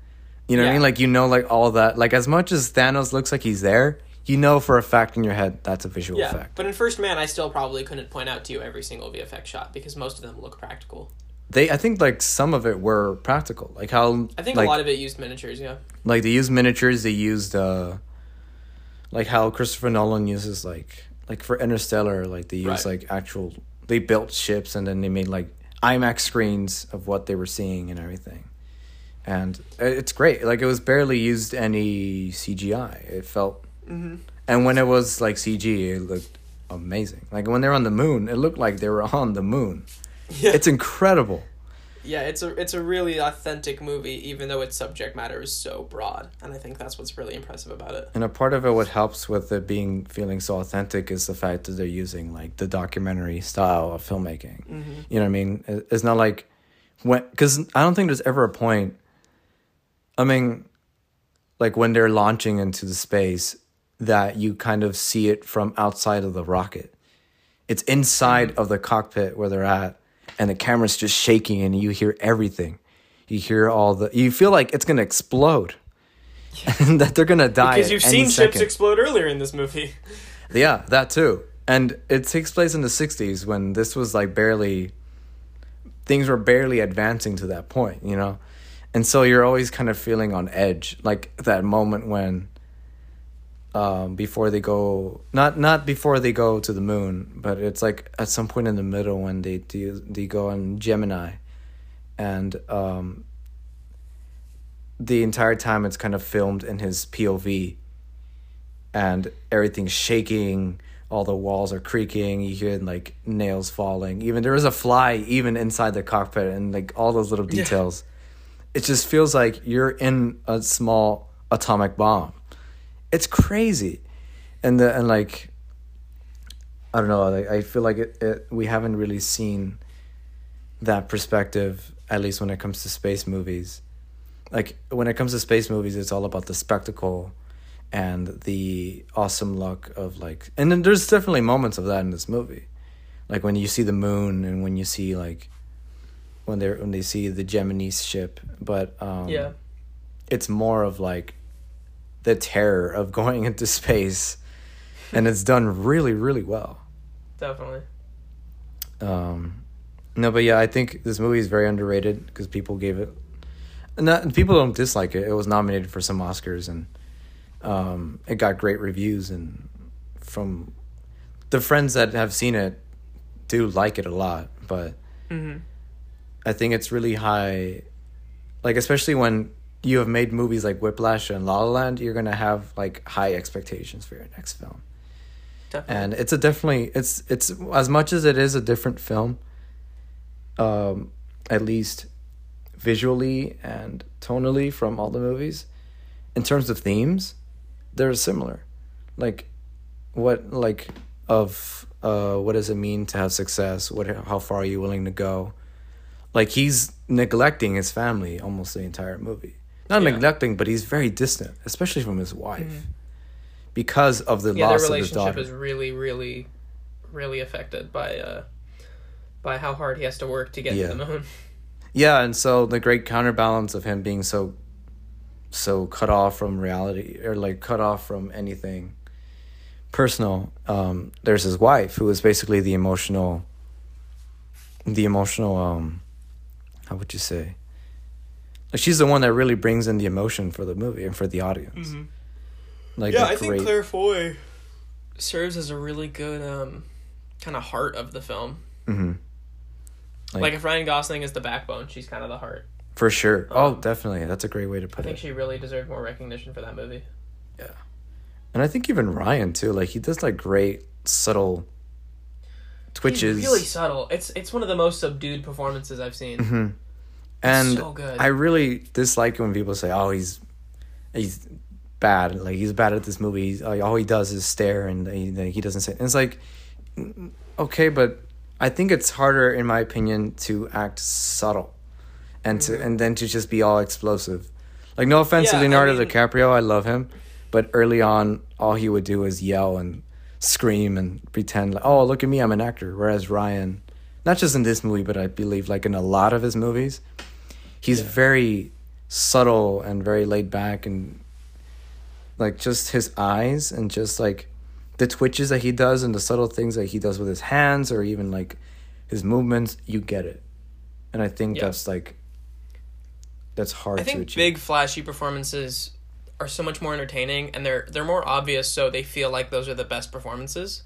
You know what I mean? Like, you know, like, all that. Like, as much as Thanos looks like he's there... You know for a fact in your head that's a visual effect. But in First Man, I still probably couldn't point out to you every single VFX shot because most of them look practical. I think like some of it were practical, like how I think like, a lot of it used miniatures. Yeah, like they used miniatures. They used like how Christopher Nolan uses like for Interstellar, like they use like actual they built ships and then they made like IMAX screens of what they were seeing and everything. And it's great. Like it was barely used any CGI. It felt. Mm-hmm. And when it was like CG, it looked amazing. Like when they were on the moon, it looked like they were on the moon. Yeah. It's incredible. Yeah, it's a really authentic movie, even though its subject matter is so broad. And I think that's what's really impressive about it. And a part of it, what helps with it being feeling so authentic, is the fact that they're using like the documentary style of filmmaking. Mm-hmm. You know what I mean? It's not like because I don't think there's ever a point. I mean, like when they're launching into the space. That you kind of see it from outside of the rocket. It's inside of the cockpit where they're at, and the camera's just shaking, and you hear everything. You hear all the... You feel like it's going to explode, and that they're going to die because you've seen ships explode earlier in this movie. Yeah, that too. And it takes place in the 60s when this was like barely... Things were barely advancing to that point, you know? And so you're always kind of feeling on edge, like that moment when... before they go not before they go to the moon, but it's like at some point in the middle when they go on Gemini, and the entire time it's kind of filmed in his POV, and everything's shaking, all the walls are creaking, you hear like nails falling, even there is a fly even inside the cockpit, and like all those little details. It just feels like you're in a small atomic bomb. It's crazy, and like, I don't know. Like, I feel like we haven't really seen that perspective, at least when it comes to space movies, like when it comes to space movies, it's all about the spectacle and the awesome luck of like, and then there's definitely moments of that in this movie, like when you see the moon and when you see like when they see the Gemini ship, but yeah, it's more of like the terror of going into space, and it's done really, really well. Definitely. No, but yeah, I think this movie is very underrated because people gave it. Not people don't dislike it. It was nominated for some Oscars, and it got great reviews. And from the friends that have seen it, do like it a lot. But I think it's really high, like especially when you have made movies like Whiplash and La La Land, you're gonna have like high expectations for your next film. Definitely. And it's definitely as much as it is a different film. At least visually and tonally from all the movies, in terms of themes, they're similar. Like, what does it mean to have success? How far are you willing to go? Like, he's neglecting his family almost the entire movie. Not neglecting, but he's very distant, especially from his wife, because of the loss of his daughter. Their relationship is really, really, really affected by how hard he has to work to get to the moon. Yeah, and so the great counterbalance of him being so cut off from reality, or like cut off from anything personal, there's his wife, who is basically the emotional how would you say, like she's the one that really brings in the emotion for the movie and for the audience. Like yeah, I think Claire Foy serves as a really good kind of heart of the film. Like if Ryan Gosling is the backbone, she's kind of the heart. For sure. Oh, definitely. That's a great way to put it. I think she really deserved more recognition for that movie. Yeah. And I think even Ryan, too. Like, he does, like, great, subtle twitches. He's really subtle. It's one of the most subdued performances I've seen. And so good. I really dislike when people say, oh, he's bad. Like, he's bad at this movie. All he does is stare, and he doesn't say... And it's like, okay, but... I think it's harder, in my opinion, to act subtle and then to just be all explosive. Like, no offense to Leonardo DiCaprio, I love him, but early on, all he would do is yell and scream and pretend, like, oh, look at me, I'm an actor. Whereas Ryan, not just in this movie, but I believe like in a lot of his movies, he's very subtle and very laid back, and like just his eyes and just like the twitches that he does and the subtle things that he does with his hands or even like his movements, you get it. And I think that's hard to achieve. I think big flashy performances are so much more entertaining, and they're more obvious, so they feel like those are the best performances.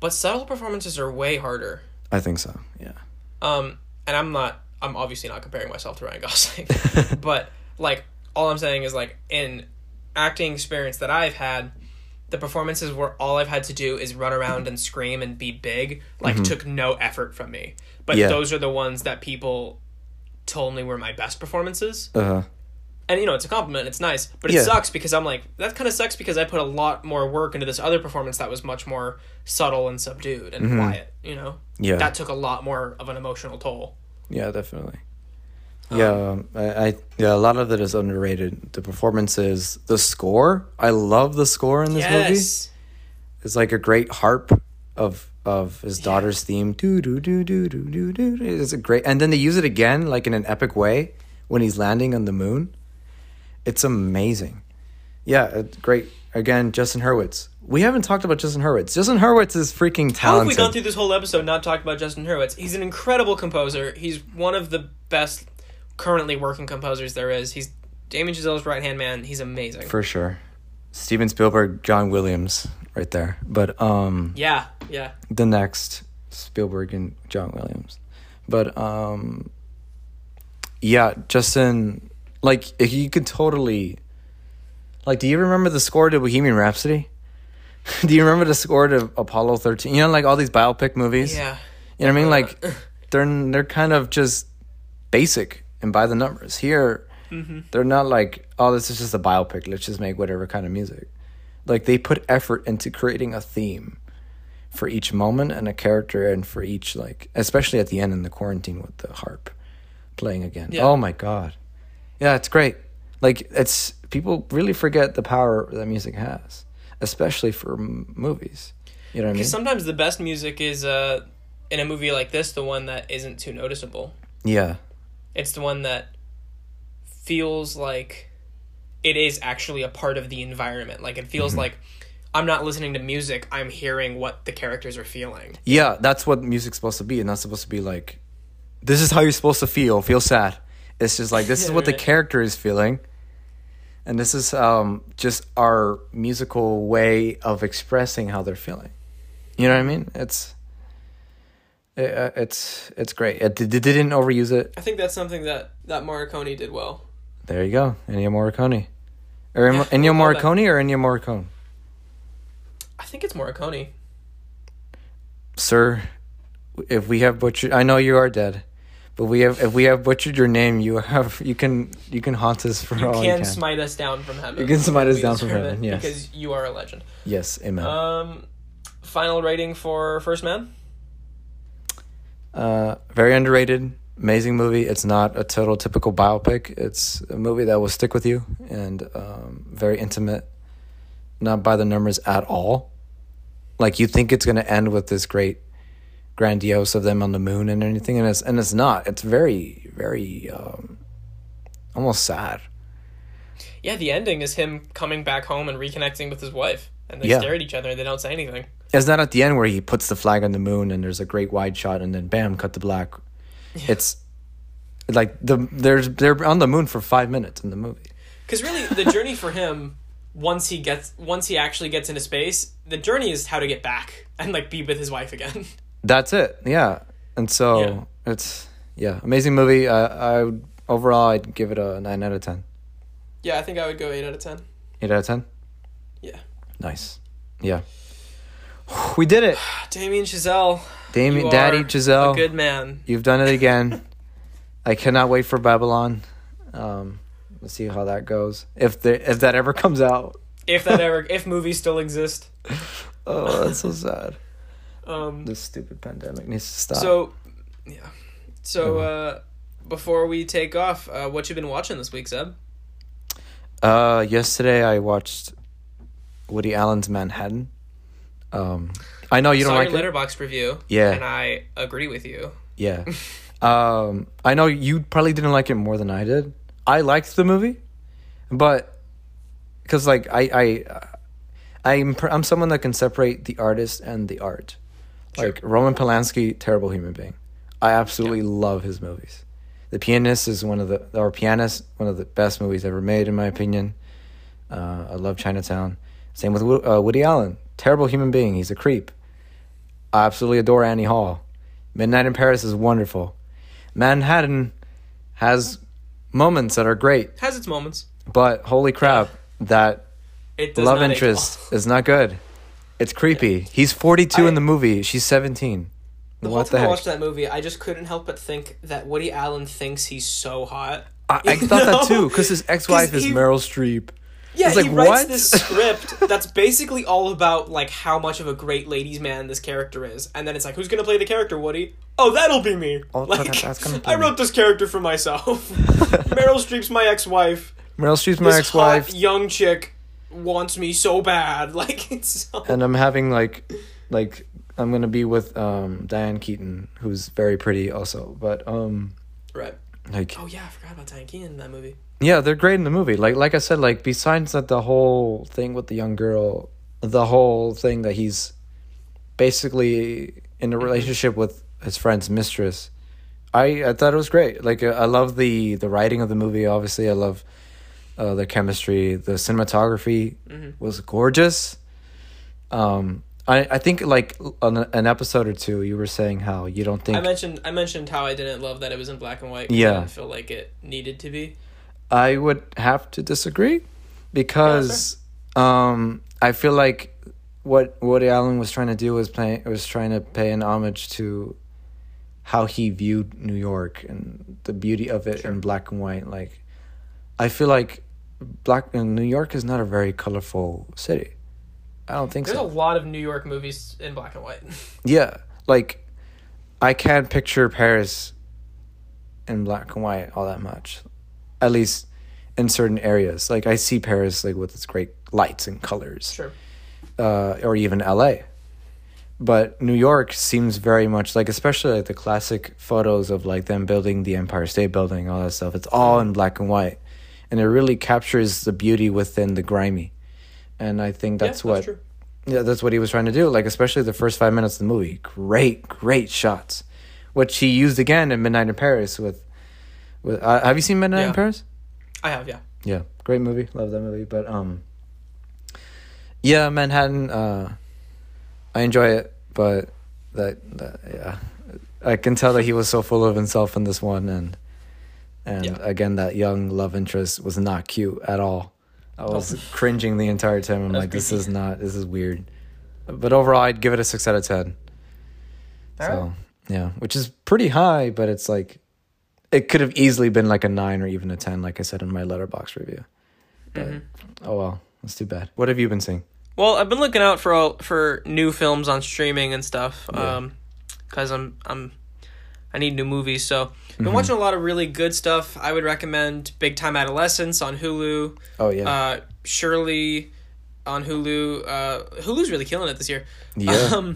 But subtle performances are way harder. I think so, yeah. And I'm obviously not comparing myself to Ryan Gosling. But like all I'm saying is like in acting experience that I've had, the performances where all I've had to do is run around and scream and be big, like took no effort from me. But those are the ones that people told me were my best performances. And you know, it's a compliment, it's nice, but it sucks because I'm like, that kind of sucks because I put a lot more work into this other performance that was much more subtle and subdued and quiet, you know? Yeah. That took a lot more of an emotional toll. Yeah, definitely. A lot of it is underrated. The performances, the score. I love the score in this movie. It's like a great harp of his daughter's theme. Do do do do do do do. It's a great, and then they use it again, like in an epic way, when he's landing on the moon. It's amazing. Yeah, it's great. Again, Justin Hurwitz. We haven't talked about Justin Hurwitz. Justin Hurwitz is freaking talented. How have we gone through this whole episode not talking about Justin Hurwitz? He's an incredible composer. He's one of the best currently working composers there is. He's Damien Chazelle's right-hand man. He's amazing. For sure. Steven Spielberg, John Williams right there. But the next Spielberg and John Williams. But Justin, like you could totally, like, do you remember the score to Bohemian Rhapsody? Do you remember the score to Apollo 13? You know, like all these biopic movies? Yeah. You know what I mean? Like they're kind of just basic and by the numbers. Here, they're not like, oh, this is just a biopic, let's just make whatever kind of music. Like, they put effort into creating a theme for each moment and a character, and for each, like, especially at the end in the quarantine with the harp playing again. Oh my god, Yeah, it's great. Like, it's, people really forget the power that music has, especially for movies. You know what I mean? Because sometimes the best music is, in a movie like this, the one that isn't too noticeable. Yeah. It's the one that feels like it is actually a part of the environment. Like, it feels like I'm not listening to music, I'm hearing what the characters are feeling. Yeah, that's what music's supposed to be. And that's supposed to be like, this is how you're supposed to feel sad. It's just like, this is what the character is feeling. And this is just our musical way of expressing how they're feeling. You know what I mean? It's great. They didn't overuse it. I think that's something that Morricone did well. There you go. Ennio Morricone. Ennio Morricone? I think it's Morricone. Sir, if we have butchered... I know you are dead. But if we have butchered your name, you can haunt us for all you can. You can smite us down from heaven. You can smite us down from heaven, yes. Because you are a legend. Yes, amen. Final rating for First Man? Very underrated, amazing movie. It's not a total typical biopic. It's a movie that will stick with you, and very intimate, not by the numbers at all. Like, you think it's going to end with this great grandiose of them on the moon and anything, and it's not. It's very, very almost sad. Yeah, the ending is him coming back home and reconnecting with his wife, and they stare at each other and they don't say anything. It's not at the end where he puts the flag on the moon and there's a great wide shot and then bam, cut to black. Yeah. It's like they're on the moon for 5 minutes in the movie. Because really, the journey for him, once he actually gets into space, the journey is how to get back and like be with his wife again. That's it. Yeah, and so it's amazing movie. I'd give it a 9 out of 10. Yeah, I think I would go 8 out of 10. 8 out of 10. Yeah. Nice. Yeah. We did it. Damien Chazelle. Damien, Daddy Chazelle. A good man. You've done it again. I cannot wait for Babylon. Let's see how that goes. If that ever comes out. If movies still exist. Oh, that's so sad. This stupid pandemic needs to stop. So before we take off, what you been watching this week, Zeb? Yesterday I watched Woody Allen's Manhattan. I know you don't like your Letterboxd review. Yeah, and I agree with you. Yeah, I know you probably didn't like it more than I did. I liked the movie, but because like I'm someone that can separate the artist and the art. Sure. Like Roman Polanski, terrible human being. I absolutely love his movies. The Pianist is one of the best movies ever made, in my opinion. I love Chinatown. Same with Woody Allen. Terrible human being. He's a creep. I absolutely adore Annie Hall. Midnight in Paris is wonderful. Manhattan has moments that are great. Has its moments. But holy crap, that love interest is not good. It's creepy. Yeah. He's 42 in the movie. She's 17. The whole time I watched that movie, I just couldn't help but think that Woody Allen thinks he's so hot. I thought that too, because his ex-wife is Meryl Streep. Yeah, like, he writes this script that's basically all about, like, how much of a great ladies' man this character is. And then it's like, who's going to play the character, Woody? Oh, that'll be me. Oh, like, I wrote this character for myself. Meryl Streep's my ex-wife. This hot, young chick wants me so bad. Like, it's so... And I'm having, like I'm going to be with Diane Keaton, who's very pretty also. But, Right. Like... Oh, yeah, I forgot about Diane Keaton in that movie. Yeah, they're great in the movie. Like I said, like besides that, the whole thing with the young girl, the whole thing that he's basically in a relationship with his friend's mistress, I thought it was great. Like, I love the writing of the movie, obviously. I love the chemistry. The cinematography was gorgeous. I think like on an episode or two, you were saying how you don't think... I mentioned how I didn't love that it was in black and white. Yeah. I didn't feel like it needed to be. I would have to disagree because I feel like what Woody Allen was trying to do was trying to pay an homage to how he viewed New York and the beauty of it in black and white. Like, I feel like New York is not a very colorful city. I don't think There's a lot of New York movies in black and white. Yeah, like I can't picture Paris in black and white all that much. At least in certain areas. Like, I see Paris, like, with its great lights and colors. Sure. Or even LA. But New York seems very much like, especially like the classic photos of like them building the Empire State Building, all that stuff. It's all in black and white. And it really captures the beauty within the grimy. And I think that's what he was trying to do. Like, especially the first 5 minutes of the movie. Great, great shots. Which he used again in Midnight in Paris with have you seen Midnight in Paris? I have, yeah. Yeah. Great movie. Love that movie. But yeah, Manhattan, I enjoy it, but that I can tell that he was so full of himself in this one, and again, that young love interest was not cute at all. I was cringing the entire time. I'm like, this is weird. But overall, I'd give it a 6 out of 10. All so right. Yeah, which is pretty high, but it's like it could have easily been like a 9 or even a 10, like I said in my Letterboxd review. But, oh well, that's too bad. What have you been seeing? Well, I've been looking out for new films on streaming and stuff, because I need new movies. So I've been watching a lot of really good stuff. I would recommend Big Time Adolescence on Hulu. Oh yeah. Shirley on Hulu. Hulu's really killing it this year. Yeah.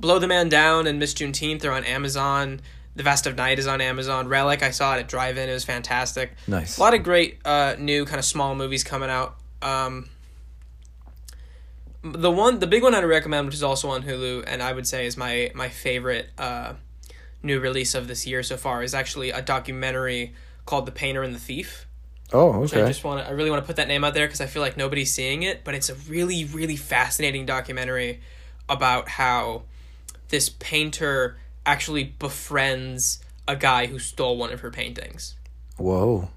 Blow the Man Down and Miss Juneteenth are on Amazon. The Vast of Night is on Amazon. Relic, I saw it at Drive-In. It was fantastic. Nice. A lot of great new kind of small movies coming out. The big one I'd recommend, which is also on Hulu, and I would say is my favorite new release of this year so far, is actually a documentary called The Painter and the Thief. Oh, okay. Which I really want to put that name out there because I feel like nobody's seeing it, but it's a really, really fascinating documentary about how this painter actually befriends a guy who stole one of her paintings. Whoa.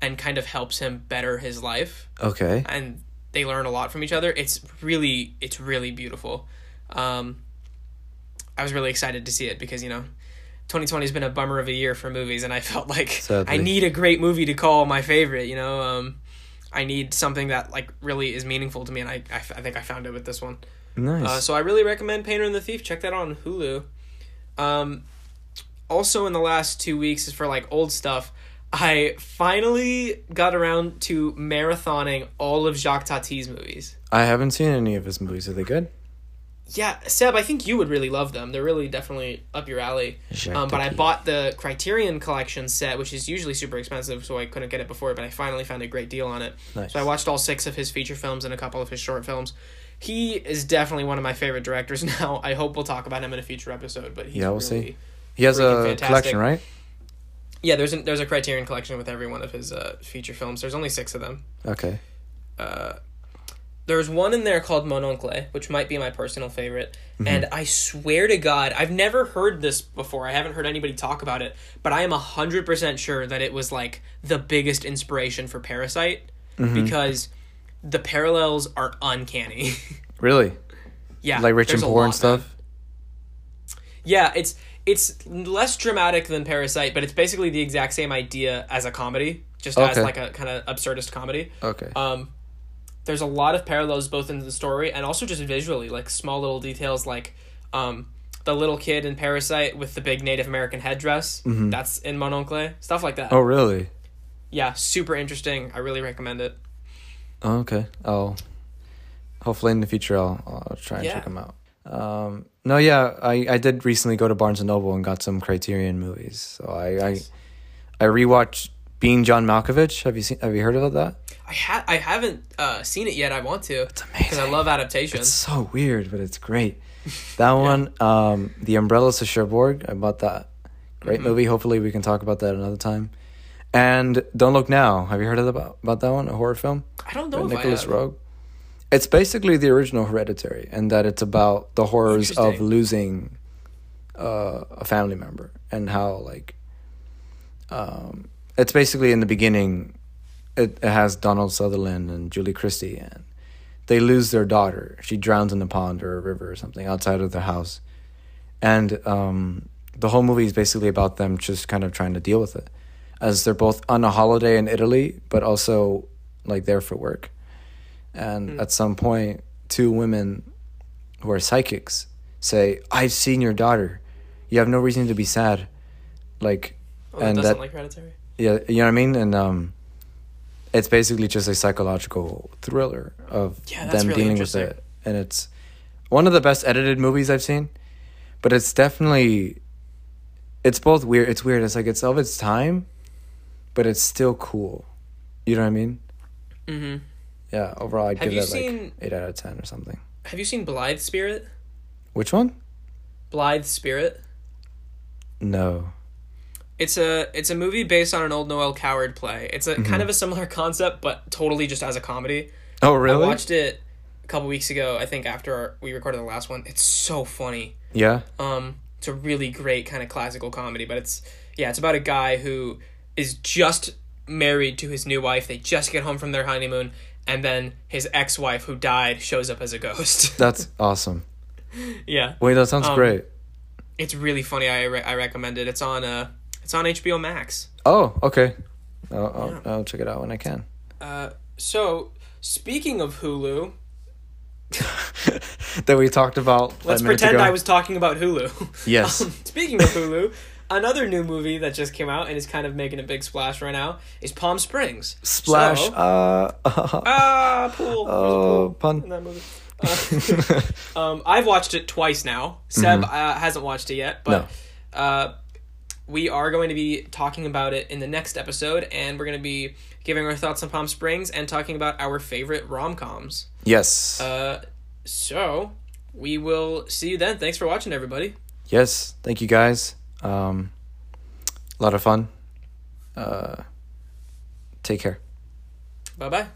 And kind of helps him better his life. Okay. And they learn a lot from each other. It's really beautiful. I was really excited to see it because, 2020 has been a bummer of a year for movies, and I felt like sadly, I need a great movie to call my favorite, I need something that like really is meaningful to me, and I think I found it with this one. Nice. So I really recommend Painter and the Thief. Check that out on Hulu. Also in the last 2 weeks, is for like old stuff, I finally got around to marathoning all of Jacques Tati's movies. I haven't seen any of his movies. Are they good? Yeah, Seb, I think you would really love them. They're really definitely up your alley. But I bought the Criterion Collection set, which is usually super expensive, so I couldn't get it before, but I finally found a great deal on it. Nice. So I watched all 6 of his feature films and a couple of his short films. He is definitely one of my favorite directors now. I hope we'll talk about him in a future episode, but he's we'll see. He has a collection, right? Yeah, there's a Criterion Collection with every one of his feature films. There's only 6 of them. Okay. There's one in there called Mon Oncle, which might be my personal favorite. Mm-hmm. And I swear to God, I've never heard this before. I haven't heard anybody talk about it, but I am 100% sure that it was like the biggest inspiration for Parasite, because the parallels are uncanny. Really? Yeah. Like rich and poor and stuff? Yeah, it's less dramatic than Parasite, but it's basically the exact same idea as a comedy, just as like a kind of absurdist comedy. Okay. There's a lot of parallels both in the story and also just visually, like small little details, like the little kid in Parasite with the big Native American headdress. Mm-hmm. That's in Mon Oncle. Stuff like that. Oh, really? Yeah, super interesting. I really recommend it. Okay. Hopefully in the future I'll try and check them out. No, yeah, I did recently go to Barnes & Noble and got some Criterion movies. So nice. I rewatched Being John Malkovich. Have you heard about that? I haven't seen it yet. I want to. It's amazing. Because I love adaptations. It's so weird, but it's great. That one, The Umbrellas of Cherbourg. I bought that. Great movie. Hopefully we can talk about that another time. And Don't Look Now. Have you heard about that one? A horror film? I don't know. Nicholas Roeg. It's basically the original Hereditary, and that it's about the horrors of losing a family member, and how like it's basically in the beginning. It has Donald Sutherland and Julie Christie, and they lose their daughter. She drowns in a pond or a river or something outside of their house, and the whole movie is basically about them just kind of trying to deal with it, as they're both on a holiday in Italy, but also like there for work. And at some point, 2 women who are psychics say, "I've seen your daughter. You have no reason to be sad." Like, that doesn't like Hereditary. Yeah, you know what I mean? And it's basically just a psychological thriller of them really dealing with it. And it's one of the best edited movies I've seen. But it's definitely... It's both weird. It's weird. It's like it's of its time, but it's still cool. You know what I mean? Mm-hmm. Yeah, overall, I'd give it like 8 out of 10 or something. Have you seen Blythe Spirit? Which one? Blythe Spirit. No. It's a movie based on an old Noel Coward play. It's a kind of a similar concept, but totally just as a comedy. Oh, really? I watched it a couple weeks ago, I think, after we recorded the last one. It's so funny. Yeah? It's a really great kind of classical comedy, but it's about a guy who is just married to his new wife. They just get home from their honeymoon, and then his ex-wife, who died, shows up as a ghost. That's awesome. Yeah. Wait, that sounds great. It's really funny. I recommend it. It's on HBO Max. Oh, okay. I'll check it out when I can. So speaking of Hulu, that we talked about. Let's pretend I was talking about Hulu. Yes. Speaking of Hulu, another new movie that just came out and is kind of making a big splash right now is Palm Springs. Splash. So, pool. Oh, pun in that movie. I've watched it twice now. Seb hasn't watched it yet, but no. We are going to be talking about it in the next episode, and we're going to be giving our thoughts on Palm Springs and talking about our favorite rom-coms. Yes. So we will see you then. Thanks for watching, everybody. Yes, thank you guys. A lot of fun. Take care. Bye-bye.